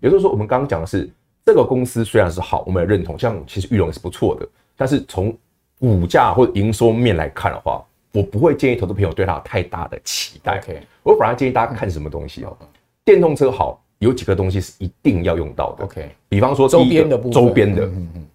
也就是说，我们刚刚讲的是这个公司虽然是好，我们也认同，像其实裕隆也是不错的，但是从股价或者营收面来看的话，我不会建议投资朋友对它有太大的期待。Okay. 我反而建议大家看什么东西哦，电动车好。有几个东西是一定要用到的 ，OK， 比方说周边的部分，周边的，嗯嗯，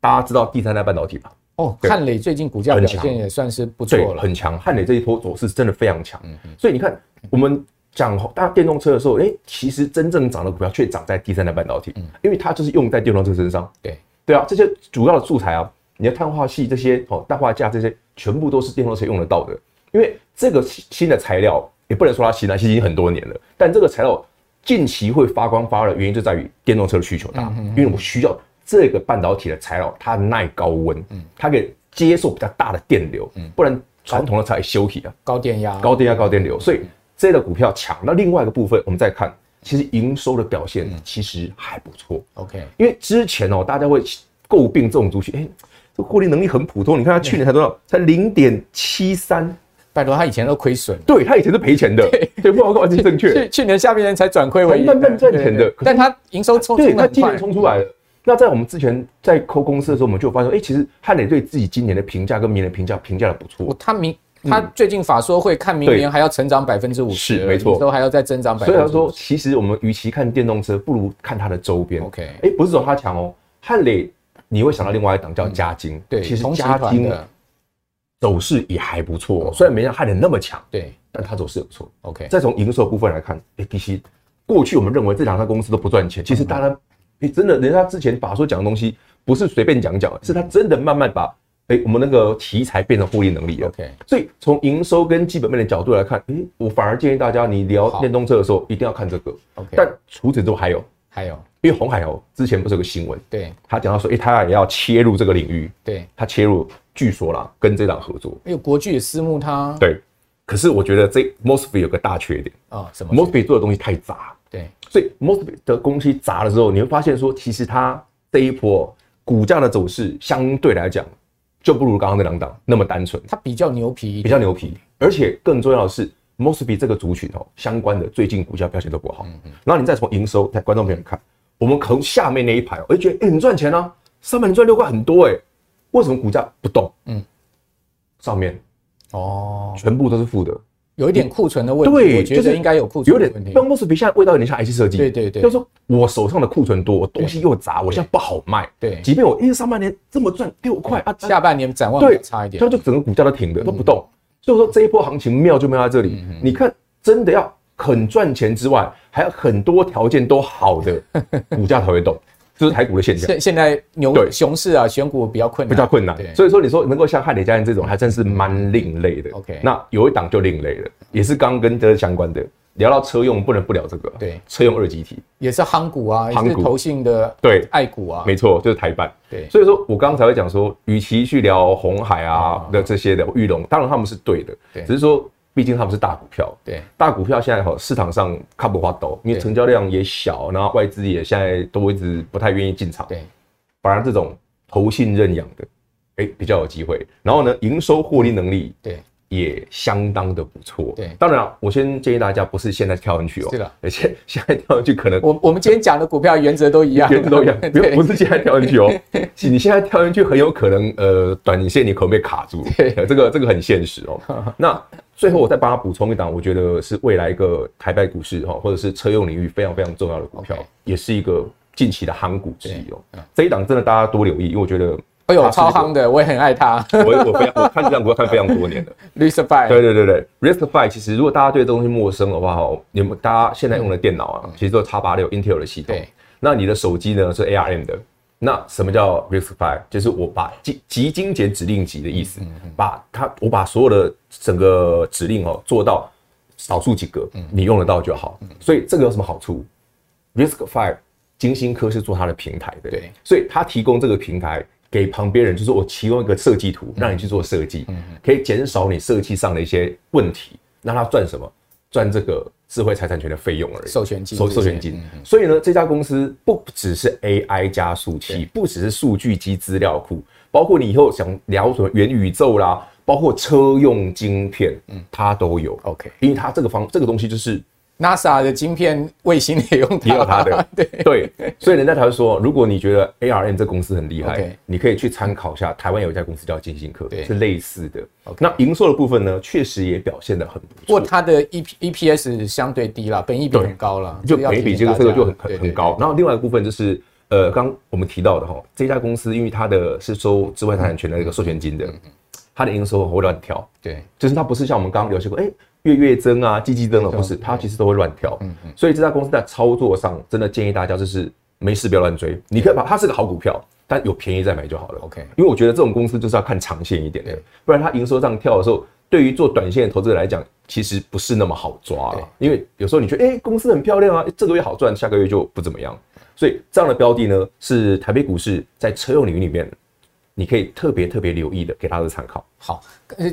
大家知道第三代半导体吧？哦，汉磊最近股价表现也算是不错了，很强。汉磊这一波走势真的非常强，嗯嗯，所以你看，我们讲大家电动车的时候，哎、欸，其实真正涨的股票却涨在第三代半导体，嗯，因为它就是用在电动车身上。对对啊，这些主要的素材啊，你的碳化系这些哦，氮化镓这些，全部都是电动车用得到的，因为这个新的材料也不能说它新了，其实已经很多年了，但这个材料。近期会发光发热的原因就在于电动车的需求大，因为我需要这个半导体的材料，它耐高温，它可以接受比较大的电流，不然传统的材料休息啊，高电压、高电压、高电流，所以这类的股票强。那另外一个部分，我们再看，其实营收的表现其实还不错。OK， 因为之前哦，大家会诟病这种族群，哎，这获利能力很普通。你看它去年才多少？才零点七三。拜托，他以前都亏损，对他以前是赔钱的，对，不好完全正确。去去年下半年才转亏为盈，慢慢赚钱的。但他营收冲，对，他今年冲出来了。那在我们之前在抠公司的时候，我们就发现，哎，其实汉磊对自己今年的评价跟明年的评价评价的不错。他明他最近法说会看明年还要成长百分之五十，是没错，都还要再增长百分之五十。所以他说，其实我们与其看电动车，不如看它的周边。OK， 哎，不是说它强哦，汉磊你会想到另外一档叫嘉晶，对，其实嘉晶。走势也还不错、哦，虽然没像汉磊那么强，对，但它走势也不错。OK， 再从营收部分来看，哎、欸，其实过去我们认为这两家公司都不赚钱，其实大家，哎、欸，真的，人家之前把所讲的东西不是随便讲讲，是他真的慢慢把，哎、欸，我们那个题材变成获利能力了。OK， 所以从营收跟基本面的角度来看，哎、欸，我反而建议大家，你聊电动车的时候一定要看这个。OK， 但除此之外还有，还有，因为鸿海哦，之前不是有个新闻，对，他讲到说，哎、欸，他也要切入这个领域，对，他切入。据说啦，跟这档合作，哎呦，国巨也私募它。对，可是我觉得这 MOSFET 有个大缺点啊、哦，什么 ？MOSFET 做的东西太杂，对，所以 MOSFET 的东西杂了之后，你会发现说，其实它这一波股价的走势相对来讲，就不如刚刚那两档那么单纯，它比较牛皮，比较牛皮，而且更重要的是 ，MOSFET 这个族群哦，相关的最近股价表现都不好。嗯嗯然后你再从营收，带观众朋友看，我们从下面那一排哦，哎，觉得哎、欸、你赚钱啊，三百你赚六块很多哎、欸。为什么股价不动？嗯，上面哦，全部都是负的，有一点库存的问题。对，我觉得应该有库存的问题。有点，跟 MOSFET 现在味道有点像 I C 设计。对对对，就是说我手上的库存多，我东西又杂，我现在不好卖。对，即便我一直上半年这么赚六块啊，下半年展望比较差一点，它就整个股价都停的，都不动。所以说这一波行情妙就妙在这里。你看，真的要很赚钱之外，还有很多条件都好的股价才会动。就是台股的现象。现现在牛熊市啊，选股比较困难，比较困难。所以说，你说能够像汉磊家人这种，还真是蛮另类的。OK， 那有一档就另类了，也是刚跟这相关的。聊到车用，不能不聊这个。对，车用二极体也是夯股啊，也是投信的对爱股啊，没错，就是台办。对，所以说我刚才会讲说，与其去聊鸿海啊的这些的裕隆，当然他们是对的，只是说毕竟他们是大股票。对，大股票现在市场上看不花斗，因为成交量也小，然后外资也现在都一直不太愿意进场。对，反而这种投信认养的，哎、欸，比较有机会。然后呢，营收获利能力对也相当的不错。对，当然我先建议大家不是现在跳进去哦、喔，是的，而且现在跳进去可能我我们今天讲的股票原则都一样，原则都一样，不是现在跳进去哦、喔，你现在跳进去很有可能呃短线你可能被卡住，这个这个很现实哦、喔。那最后我再帮他补充一档，我觉得是未来一个台北股市或者是车用领域非常非常重要的股票， okay. 也是一个近期的夯股之一哦、喔。这一档真的大家多留意，因为我觉得，哎呦，超夯的，我也很爱它。我我非常我看这档股票看非常多年了。R I S C-V， 对对对对 ，R I S C-V 其实如果大家对这东西陌生的话哈，你们大家现在用的电脑啊，嗯、其实都是 X 八十六 Intel 的系统，那你的手机呢是 A R M 的。那什么叫 R I S C-V？ 就是我把极精简指令集的意思，嗯嗯嗯把它我把所有的整个指令哦做到少数几个，嗯、你用得到就好。嗯、所以这个有什么好处 ？R I S C-V 金星科是做它的平台的，对，所以它提供这个平台给旁边人，就是我提供一个设计图，让你去做设计，嗯嗯嗯可以减少你设计上的一些问题。那它赚什么？赚这个智慧财产权的费用而已，授权金，授授权金。嗯、所以呢，这家公司不只是 A I 加速器，不只是数据机资料库，包括你以后想聊什么元宇宙啦，包括车用晶片，嗯，它都有。OK， 因为它这个方这个东西就是 NASA 的晶片卫星也用它，也有它的，对对。所以人家才会说，如果你觉得 A R M 这公司很厉害， Okay. 你可以去参考一下，台湾有一家公司叫金星科，是类似的。Okay. 那营收的部分呢，确实也表现得很不错。不过它的 E P S 相对低啦，本益比很高啦，就本益比这个这个就很很很高。然后另外一个部分就是。呃，刚我们提到的哈，这家公司因为它的是收智慧财产权的那个授权金的，它的营收会乱跳。对，就是它不是像我们刚刚聊过，哎、欸，月月增啊，季季增啊，不是，它其实都会乱跳。嗯嗯。所以这家公司在操作上，真的建议大家就是没事不要乱追。你可以把它是个好股票，但有便宜再买就好了。OK。因为我觉得这种公司就是要看长线一点的，不然它营收这样跳的时候，对于做短线的投资者来讲，其实不是那么好抓了。因为有时候你觉得，哎、欸，公司很漂亮啊，这个月好赚，下个月就不怎么样。所以这样的标的呢，是台北股市在车用领域里面，你可以特别特别留意的，给大家参考。好，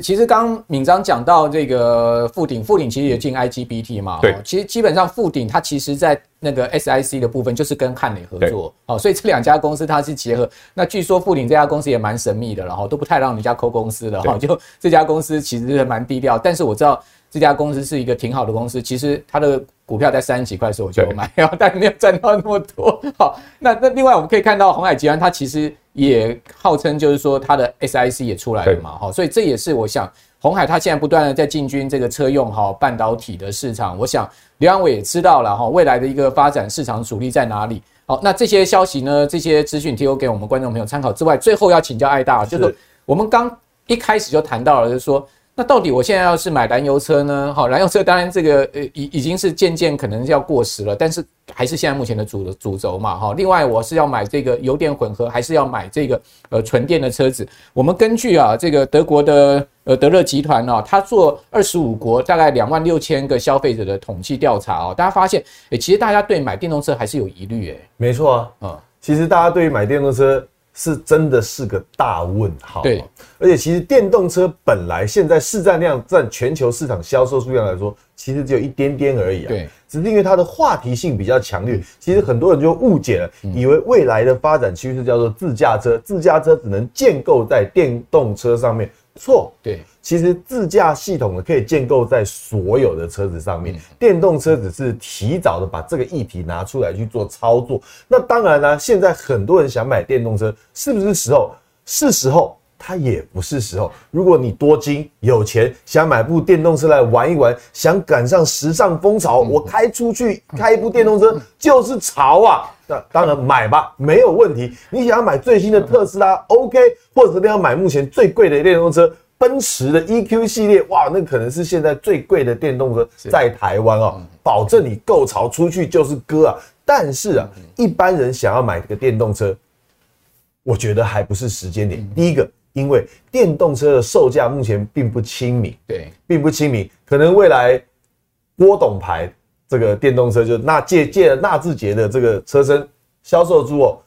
其实刚刚闵漳讲到这个富鼎，富鼎其实也进 I G B T 嘛，对，其实基本上富鼎它其实在那个 S I C 的部分就是跟汉磊合作，哦，所以这两家公司它是结合。那据说富鼎这家公司也蛮神秘的，然后都不太让人家抠公司的，哈，就这家公司其实蛮低调，但是我知道。这家公司是一个挺好的公司，其实它的股票在三十几块，所以我就买，但没有赚到那么多。好，那那另外我们可以看到鸿海集团，它其实也号称就是说它的 S I C 也出来了嘛，好，所以这也是我想鸿海它现在不断的在进军这个车用哈半导体的市场。我想刘扬伟也知道了哈，未来的一个发展市场主力在哪里。好，那这些消息呢，这些资讯提供给我们观众朋友参考之外，最后要请教艾大，就是我们刚一开始就谈到了，就是说。那到底我现在要是买燃油车呢？好，燃油车当然这个呃已已经是渐渐可能要过时了，但是还是现在目前的主主轴嘛，哈。另外，我是要买这个油电混合，还是要买这个呃纯电的车子？我们根据啊这个德国的呃德勒集团啊，他做二十五国大概两万六千个消费者的统计调查啊，大家发现，哎、欸，其实大家对买电动车还是有疑虑，哎，没错啊，嗯，其实大家对买电动车。是真的是个大问号、啊，对，而且其实电动车本来现在市占量占全球市场销售数量来说，其实只有一点点而已啊。对，只是因为它的话题性比较强烈，其实很多人就误解了，以为未来的发展趋势叫做自驾车，自驾车只能建构在电动车上面。错，对，其实自驾系统呢可以建构在所有的车子上面，嗯、电动车只是提早的把这个议题拿出来去做操作。那当然啦、啊，现在很多人想买电动车，是不是时候？是时候，它也不是时候。如果你多金有钱，想买部电动车来玩一玩，想赶上时尚风潮，嗯、我开出去开一部电动车就是潮啊！那当然买吧，没有问题。你想要买最新的特斯拉 ，OK， 或者是要买目前最贵的电动车，奔驰的 E Q 系列，哇，那可能是现在最贵的电动车，在台湾哦，保证你够潮出去就是哥啊。但是啊，一般人想要买个电动车，我觉得还不是时间点。第一个，因为电动车的售价目前并不亲民，对，并不亲民，可能未来郭董牌。这个电动车就纳借借纳智捷的这个车身销售之后，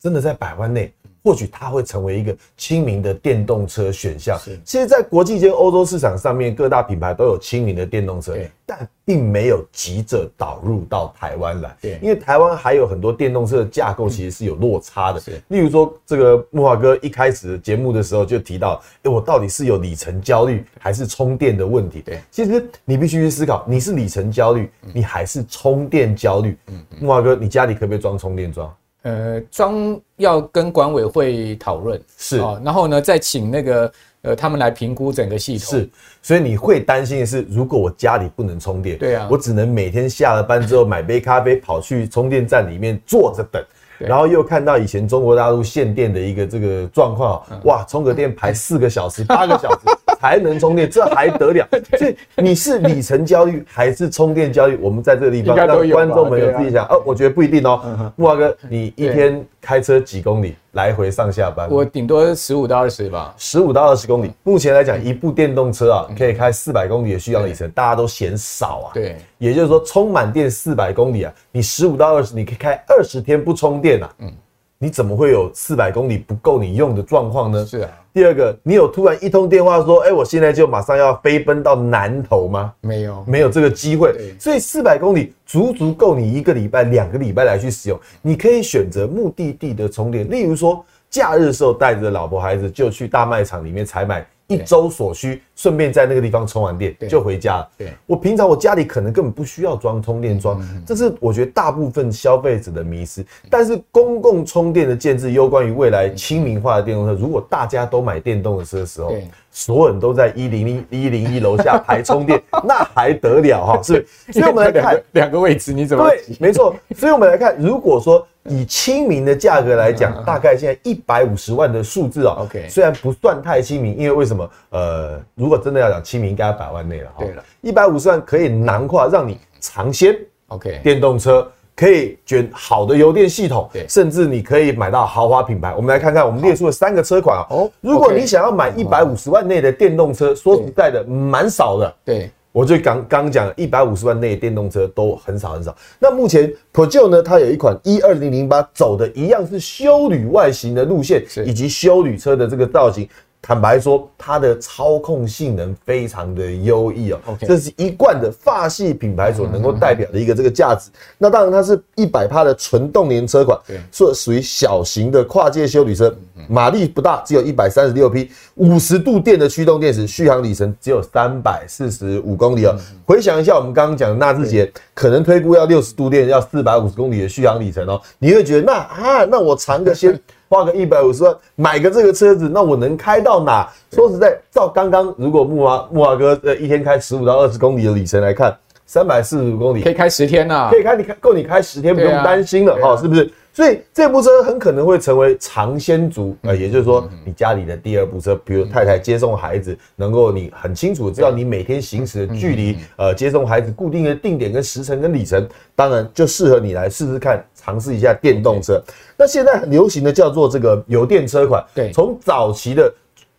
真的在百万内，或许它会成为一个亲民的电动车选项。其实，在国际间欧洲市场上面，各大品牌都有亲民的电动车，但并没有急着导入到台湾来。因为台湾还有很多电动车的架构其实是有落差的。例如说，这个慕骅哥一开始节目的时候就提到，哎，我到底是有里程焦虑还是充电的问题？对，其实你必须去思考，你是里程焦虑，你还是充电焦虑？慕骅哥，你家里可不可以装充电桩？呃，装要跟管委会讨论是、哦，然后呢，再请那个呃他们来评估整个系统是，所以你会担心的是，如果我家里不能充电，对啊，我只能每天下了班之后买杯咖啡，跑去充电站里面坐着等，然后又看到以前中国大陆限电的一个这个状况，哇，充个电排四个小时、八个小时才能充电，这还得了？所以你是里程焦虑还是充电焦虑？我们在这个地方让观众朋友自己想。哦，我觉得不一定哦。慕骅哥，你一天开车几公里来回上下班？我顶多十五到二十吧。十五到二十公里。目前来讲，一部电动车啊，可以开四百公里的续航里程，大家都嫌少啊。对。也就是说，充满电四百公里啊，你十五到二十，你可以开二十天不充电啊。嗯。你怎么会有四百公里不够你用的状况呢？是啊。第二个，你有突然一通电话说，哎、欸，我现在就马上要飞奔到南投吗？没有，没有这个机会。所以四百公里足足够你一个礼拜、两个礼拜来去使用。你可以选择目的地的充电，例如说假日的时候带着老婆孩子就去大卖场里面采买一周所需，顺便在那个地方充完电就回家了。对，我平常我家里可能根本不需要装充电桩，这是我觉得大部分消费者的迷思。但是公共充电的建制攸关于未来亲民化的电动车。如果大家都买电动车的时候，所有人都在一零一楼下排充电，那还得了哈？是，所以我们来看两个位置你怎么对？没错，所以我们来看，如果说以亲民的价格来讲，大概现在一百五十万的数字哦、喔，虽然不算太亲民，因为为什么？呃，如果真的要讲亲民，应该要百万内了。对了，一百五十万可以囊括让你尝鲜 ，OK， 电动车可以选好的油电系统，甚至你可以买到豪华品牌。我们来看看，我们列出了三个车款哦、喔。如果你想要买一百五十万内的电动车，说实在的，蛮少的。对。我就刚刚讲一百五十万内的电动车都很少很少。那目前 Peugeot 呢，它有一款一二零零八走的一样是休旅外形的路线，以及休旅车的这个造型。坦白说，它的操控性能非常的优异哦， okay. 这是一贯的法系品牌所能够代表的一个这个价值。那当然，它是 百分之百 的纯动联车款，是属于小型的跨界休旅车，马力不大，只有一百三十六匹， 五十度电的驱动电池，续航里程只有三百四十五公里哦。回想一下，我们刚刚讲的纳智捷，可能推估要六十度电，要四百五十公里的续航里程哦，你会觉得那啊，那我尝个鲜。花个一百五十万买个这个车子，那我能开到哪？说实在，照刚刚如果木华木华哥呃一天开十五到二十公里的里程来看，三百四十五公里可以开十天啊，可以开你够你开十天不用担心了哈、啊哦，是不是？所以这部车很可能会成为尝鲜族，呃，也就是说你家里的第二部车，比如太太接送孩子，能够你很清楚知道你每天行驶的距离，呃，接送孩子固定的定点跟时程跟里程，当然就适合你来试试看，尝试一下电动车。那现在很流行的叫做这个油电车款，对，从早期的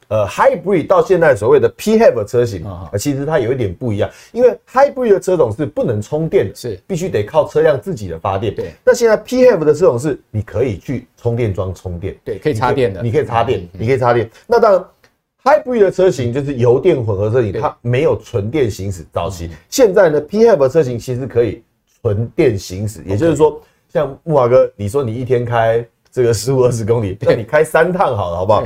呃 Hybrid 到现在所谓的 P H E V 车型、呃、其实它有一点不一样，因为 Hybrid 的车种是不能充电的，是必须得靠车辆自己的发电。对，那现在 P H E V 的车种是你可以去充电桩充电，对，可以插电的，你可以插电，你可以插电。嗯、那当然 Hybrid 的车型就是油电混合车型，它没有纯电行驶。早期、嗯、现在呢 P H E V 车型其实可以纯电行驶，也就是说，像木华哥，你说你一天开这个十五二十公里，那你开三趟好了，好不好？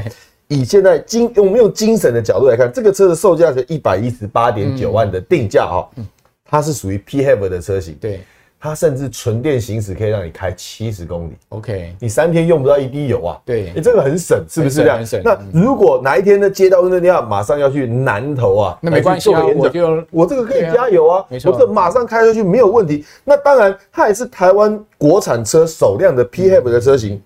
以现在精我们用精神的角度来看，这个车的售价是 一百一十八点九万的定价哈、嗯哦，它是属于 P H E V 的车型，对，它甚至纯电行驶可以让你开七十公里 ，OK， 你三天用不到一滴油啊，对，欸、这个很省，是不是这样？很省。那如果哪一天呢接到问题要马上要去南投啊，那没关系、啊，我就我这个可以加油啊，啊我这马上开出去没有问题。那当然，它也是台湾国产车首辆的 P H E V 的车型。嗯，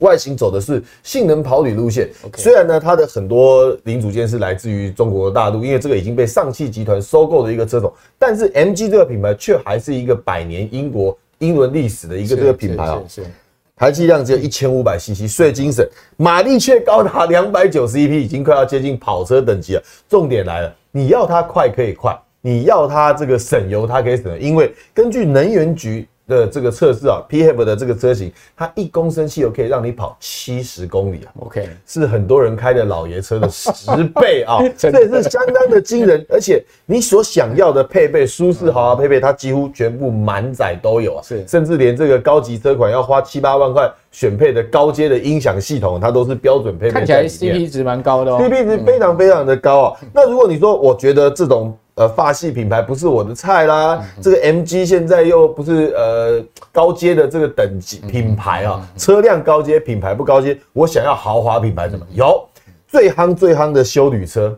外形走的是性能跑旅路线， okay. 虽然呢，它的很多零组件是来自于中国大陆，因为这个已经被上汽集团收购的一个车种，但是 M G 这个品牌却还是一个百年英国英伦历史的一个这个品牌啊、喔，排气量只有 一千五百 C C， 税精省，马力却高达 二百九十一匹， 已经快要接近跑车等级了。重点来了，你要它快可以快，你要它这个省油它可以省油，因为根据能源局的这个测试啊 ，P H E V 的这个车型，它一公升汽油可以让你跑七十公里啊 ，OK， 是很多人开的老爷车的十倍啊，这也是相当的惊人。而且你所想要的配备，舒适豪华配备，它几乎全部满载都有啊，甚至连这个高级车款要花七八万块选配的高阶的音响系统，它都是标准配备。看起来 C P 值蛮高的哦 ，C P 值非常非常的高啊。那如果你说，我觉得这种呃，法系品牌不是我的菜啦。嗯、这个 M G 现在又不是呃高阶的这个等级品牌啊，车辆高阶品牌不高阶，我想要豪华品牌怎么？有最夯最夯的休旅车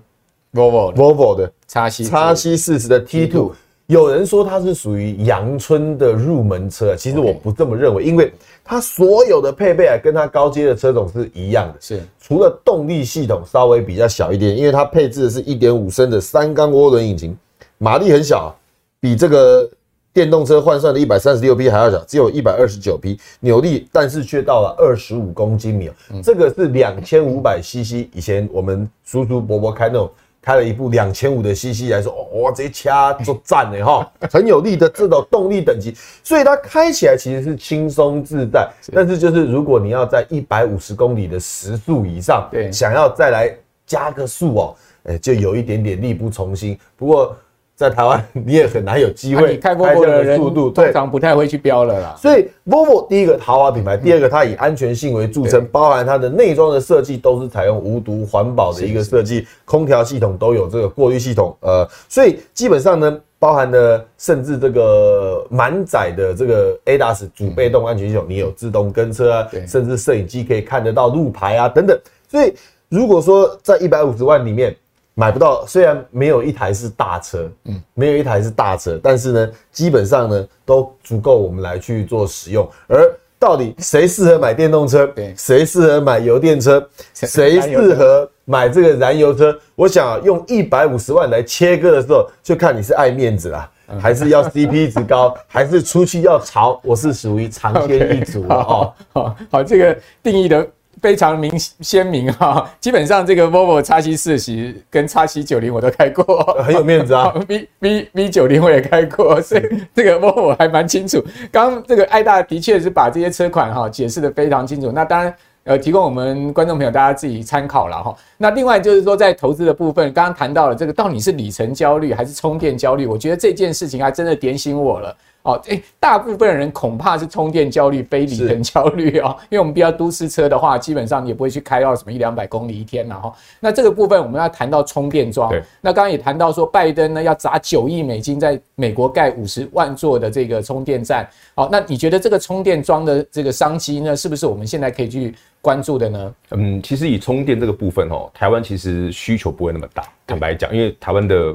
，Volvo Volvo 的 X C 四十 的 T 二， 有人说它是属于阳春的入门车，其实我不这么认为，因为它所有的配备啊，跟它高阶的车种是一样的，是除了动力系统稍微比较小一点，因为它配置的是 一点五升的三缸涡轮引擎，马力很小，比这个电动车换算的一百三十六匹还要小，只有一百二十九匹扭力，但是却到了二十五公斤米，这个是 两千五百 C C， 以前我们叔叔伯伯开那种开了一部两千五百 的 C C 来说，哇、哦，这掐就赞了哈，很有力的这种动力等级，所以它开起来其实是轻松自在。但是就是如果你要在一百五十公里的时速以上，想要再来加个速哦、欸，就有一点点力不从心。不过在台湾你也很难有机会、啊，你开 Volvo 的人速度通常不太会去飙了啦。所以 Volvo 第一个豪华品牌，第二个它以安全性为著称，包含它的内装的设计都是采用无毒环保的一个设计，空调系统都有这个过滤系统，呃，所以基本上呢，包含的甚至这个满载的这个 A D A S 主被动安全系统，你有自动跟车啊，甚至摄影机可以看得到路牌啊等等。所以如果说在一百五十万里面。买不到，虽然没有一台是大车，嗯，没有一台是大车，但是呢，基本上呢，都足够我们来去做使用。而到底谁适合买电动车，谁适合买油电车，谁适合买这个燃油车？我想、啊、用一百五十万来切割的时候，就看你是爱面子啦。还是要 C P 值高，还是出去要潮？我是属于尝鲜一族、okay, 哦。好，好，这个定义的。非常明鲜明哈、哦，基本上这个 Volvo X C 四十跟 X C 九十 我都开过、哦，很有面子啊。V V V 九十我也开过，所以这个 Volvo 还蛮清楚。刚刚这个爱大的确是把这些车款哈、哦、解释的非常清楚。那当然呃，提供我们观众朋友大家自己参考了哈、哦。那另外就是说在投资的部分，刚刚谈到了这个到底是里程焦虑还是充电焦虑？我觉得这件事情还真的点醒我了。哦，欸、大部分人恐怕是充电焦虑，非里程焦虑哦。因为我们比较都市车的话，基本上也不会去开到什么一两百公里一天啦、哦、那这个部分我们要谈到充电桩。那刚刚也谈到说，拜登呢要砸九亿美金在美国盖五十万座的这个充电站。好、哦，那你觉得这个充电桩的这个商机呢，是不是我们现在可以去关注的呢？嗯，其实以充电这个部分哦，台湾其实需求不会那么大。坦白讲，因为台湾的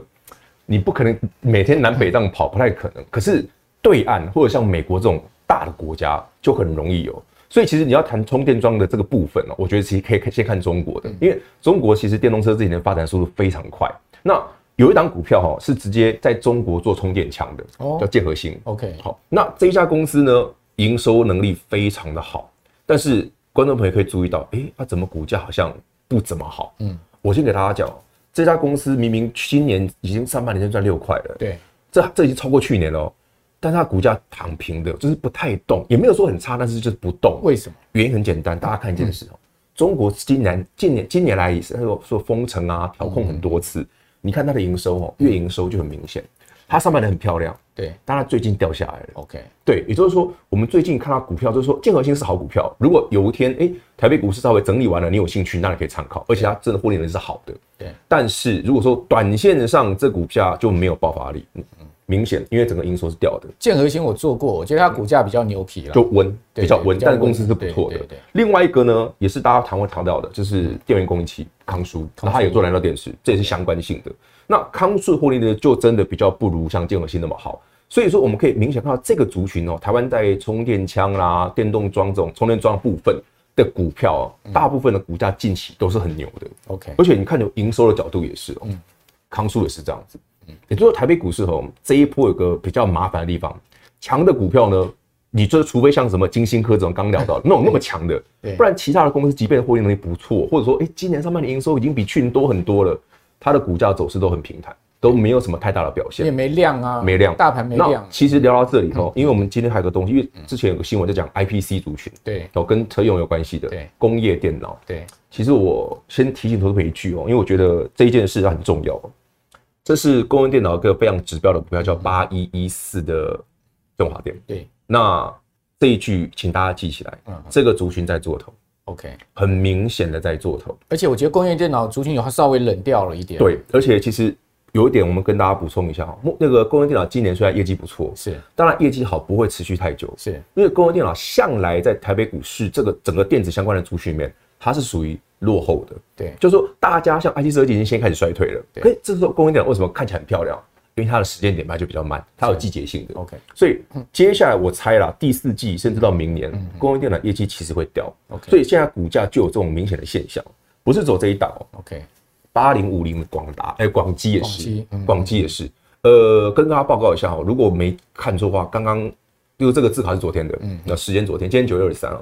你不可能每天南北这样跑，不太可能。可是对岸或者像美国这种大的国家就很容易有，所以其实你要谈充电桩的这个部分、喔、我觉得其实可以先看中国的，因为中国其实电动车这几年发展速度非常快。那有一档股票、喔、是直接在中国做充电枪的，叫建和兴。OK， 好，那这一家公司呢，营收能力非常的好，但是观众朋友可以注意到，哎、欸，它、啊、怎么股价好像不怎么好？嗯，我先给大家讲、喔，这家公司明明今年已经上半年赚六块了，对，这这已经超过去年了、喔。但它股价躺平的，就是不太动，也没有说很差，但是就是不动。为什么？原因很简单，大家看一件事哦、喔嗯，中国今年今年今年来也是说封城啊，调控很多次，嗯、你看它的营收哦、喔，月营收就很明显，它上半年很漂亮，对，但它最近掉下来了。OK， 对，也就是说，我们最近看它股票，就是说建和兴是好股票，如果有一天哎、欸，台北股市稍微整理完了，你有兴趣，那你可以参考，而且它真的获利能力是好的。对，但是如果说短线上这股价就没有爆发力，嗯嗯。明显，因为整个营收是掉的。建和兴我做过，我觉得它股价比较牛皮了，就温，比较温，但公司是不错的。另外一个呢，也是大家谈会谈到的，就是电源供应器康舒，那它也做燃料电池，这也是相关性的。那康舒获利呢，就真的比较不如像建和兴那么好。所以说，我们可以明显看到这个族群哦，台湾在充电枪啦、电动桩这种充电桩部分的股票、哦，大部分的股价近期都是很牛的。OK，、嗯、而且你看有营收的角度也是哦，嗯、康舒也是这样子。也就是说，台北股市哦，这一波有个比较麻烦的地方，强的股票呢，你就除非像什么金星科这种刚聊到的那种那么强的，不然其他的公司即便获利能力不错，或者说，哎、欸，今年上半年营收已经比去年多很多了，它的股价走势都很平坦，都没有什么太大的表现，也没量啊，没量，大盘没量。那其实聊到这里哦、嗯，因为我们今天还有个东西，因为之前有个新闻在讲 I P C 族群，对，哦，跟车用有关系的，对，工业电脑，对。其实我先提醒投资朋友一句哦，因为我觉得这一件事很重要。这是工业电脑一个非常指标的股票，叫八一一四的振华电。对，那这一句请大家记起来，嗯、这个族群在做头 ，OK， 很明显的在做头。而且我觉得工业电脑族群有稍微冷掉了一点。对，而且其实有一点，我们跟大家补充一下哈，那个工业电脑今年虽然业绩不错，是，当然业绩好不会持续太久，是因为工业电脑向来在台北股市这个整个电子相关的族群里面，它是属于落后的，对，就是说大家像 I T 设计已经先开始衰退了，可是这时候工业电脑为什么看起来很漂亮？因为它的时间点卖就比较慢，它有季节性的 ，OK， 所以接下来我猜啦，第四季甚至到明年，嗯、工业电脑业绩其实会掉 ，OK， 所以现在股价就有这种明显的现象，不是走这一档 ，OK， 八零五零的广达，哎、欸，广基也是，广基、嗯、也是，呃，跟大家报告一下哈，如果我没看错的话，刚刚就是这个字卡是昨天的，嗯，那时间昨天，今天九月二十三啊，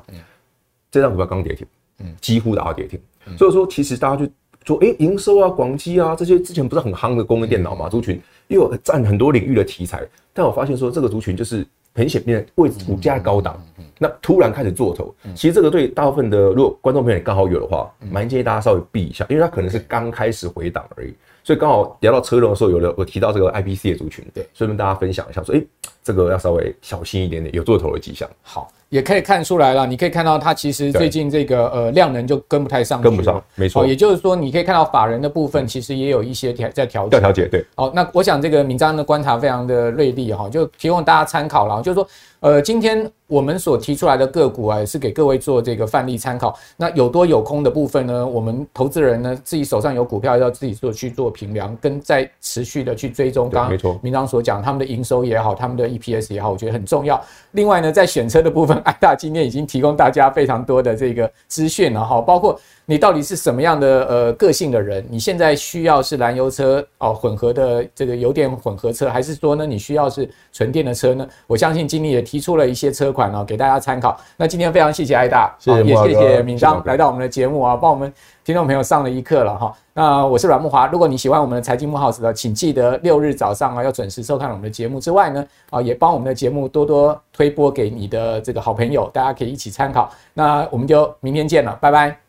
这张股票刚跌停。嗯，几乎打到跌停，所以说其实大家去说，哎，营收啊、广基啊这些之前不是很夯的工业电脑嘛族群，因为占很多领域的题材。但我发现说，这个族群就是很显面位置不加高档，那突然开始做头。其实这个对大部分的，如果观众朋友刚好有的话，蛮建议大家稍微避一下，因为它可能是刚开始回档而已。所以刚好聊到车用的时候，有了我提到这个 I P C 的族群，对，所以跟大家分享一下，说，哎，这个要稍微小心一点点，有做头的迹象。好，也可以看出来了，你可以看到它其实最近这个呃量能就跟不太上去，跟不上，没错、哦。也就是说，你可以看到法人的部分其实也有一些在调节，调节对。好、哦，那我想这个闵漳的观察非常的锐利哈、哦，就提供大家参考了，就是说。呃，今天我们所提出来的个股啊，也是给各位做这个范例参考。那有多有空的部分呢，我们投资人呢自己手上有股票，要自己做去做评量，跟再持续的去追踪。刚刚明章所讲，他们的营收也好，他们的 E P S 也好，我觉得很重要。另外呢，在选车的部分，艾大今天已经提供大家非常多的这个资讯了哈，包括你到底是什么样的呃个性的人，你现在需要是燃油车哦，混合的这个油电混合车，还是说呢你需要是纯电的车呢？我相信今天也提。提出了一些车款哦，给大家参考。那今天非常谢谢艾大，谢谢也谢谢闵漳来到我们的节目啊，帮我们听众朋友上了一课了哈。那我是阮慕骅，如果你喜欢我们的财经慕 House 的，请记得六日早上啊要准时收看我们的节目之外呢，啊也帮我们的节目多多推播给你的这个好朋友，大家可以一起参考。那我们就明天见了，拜拜。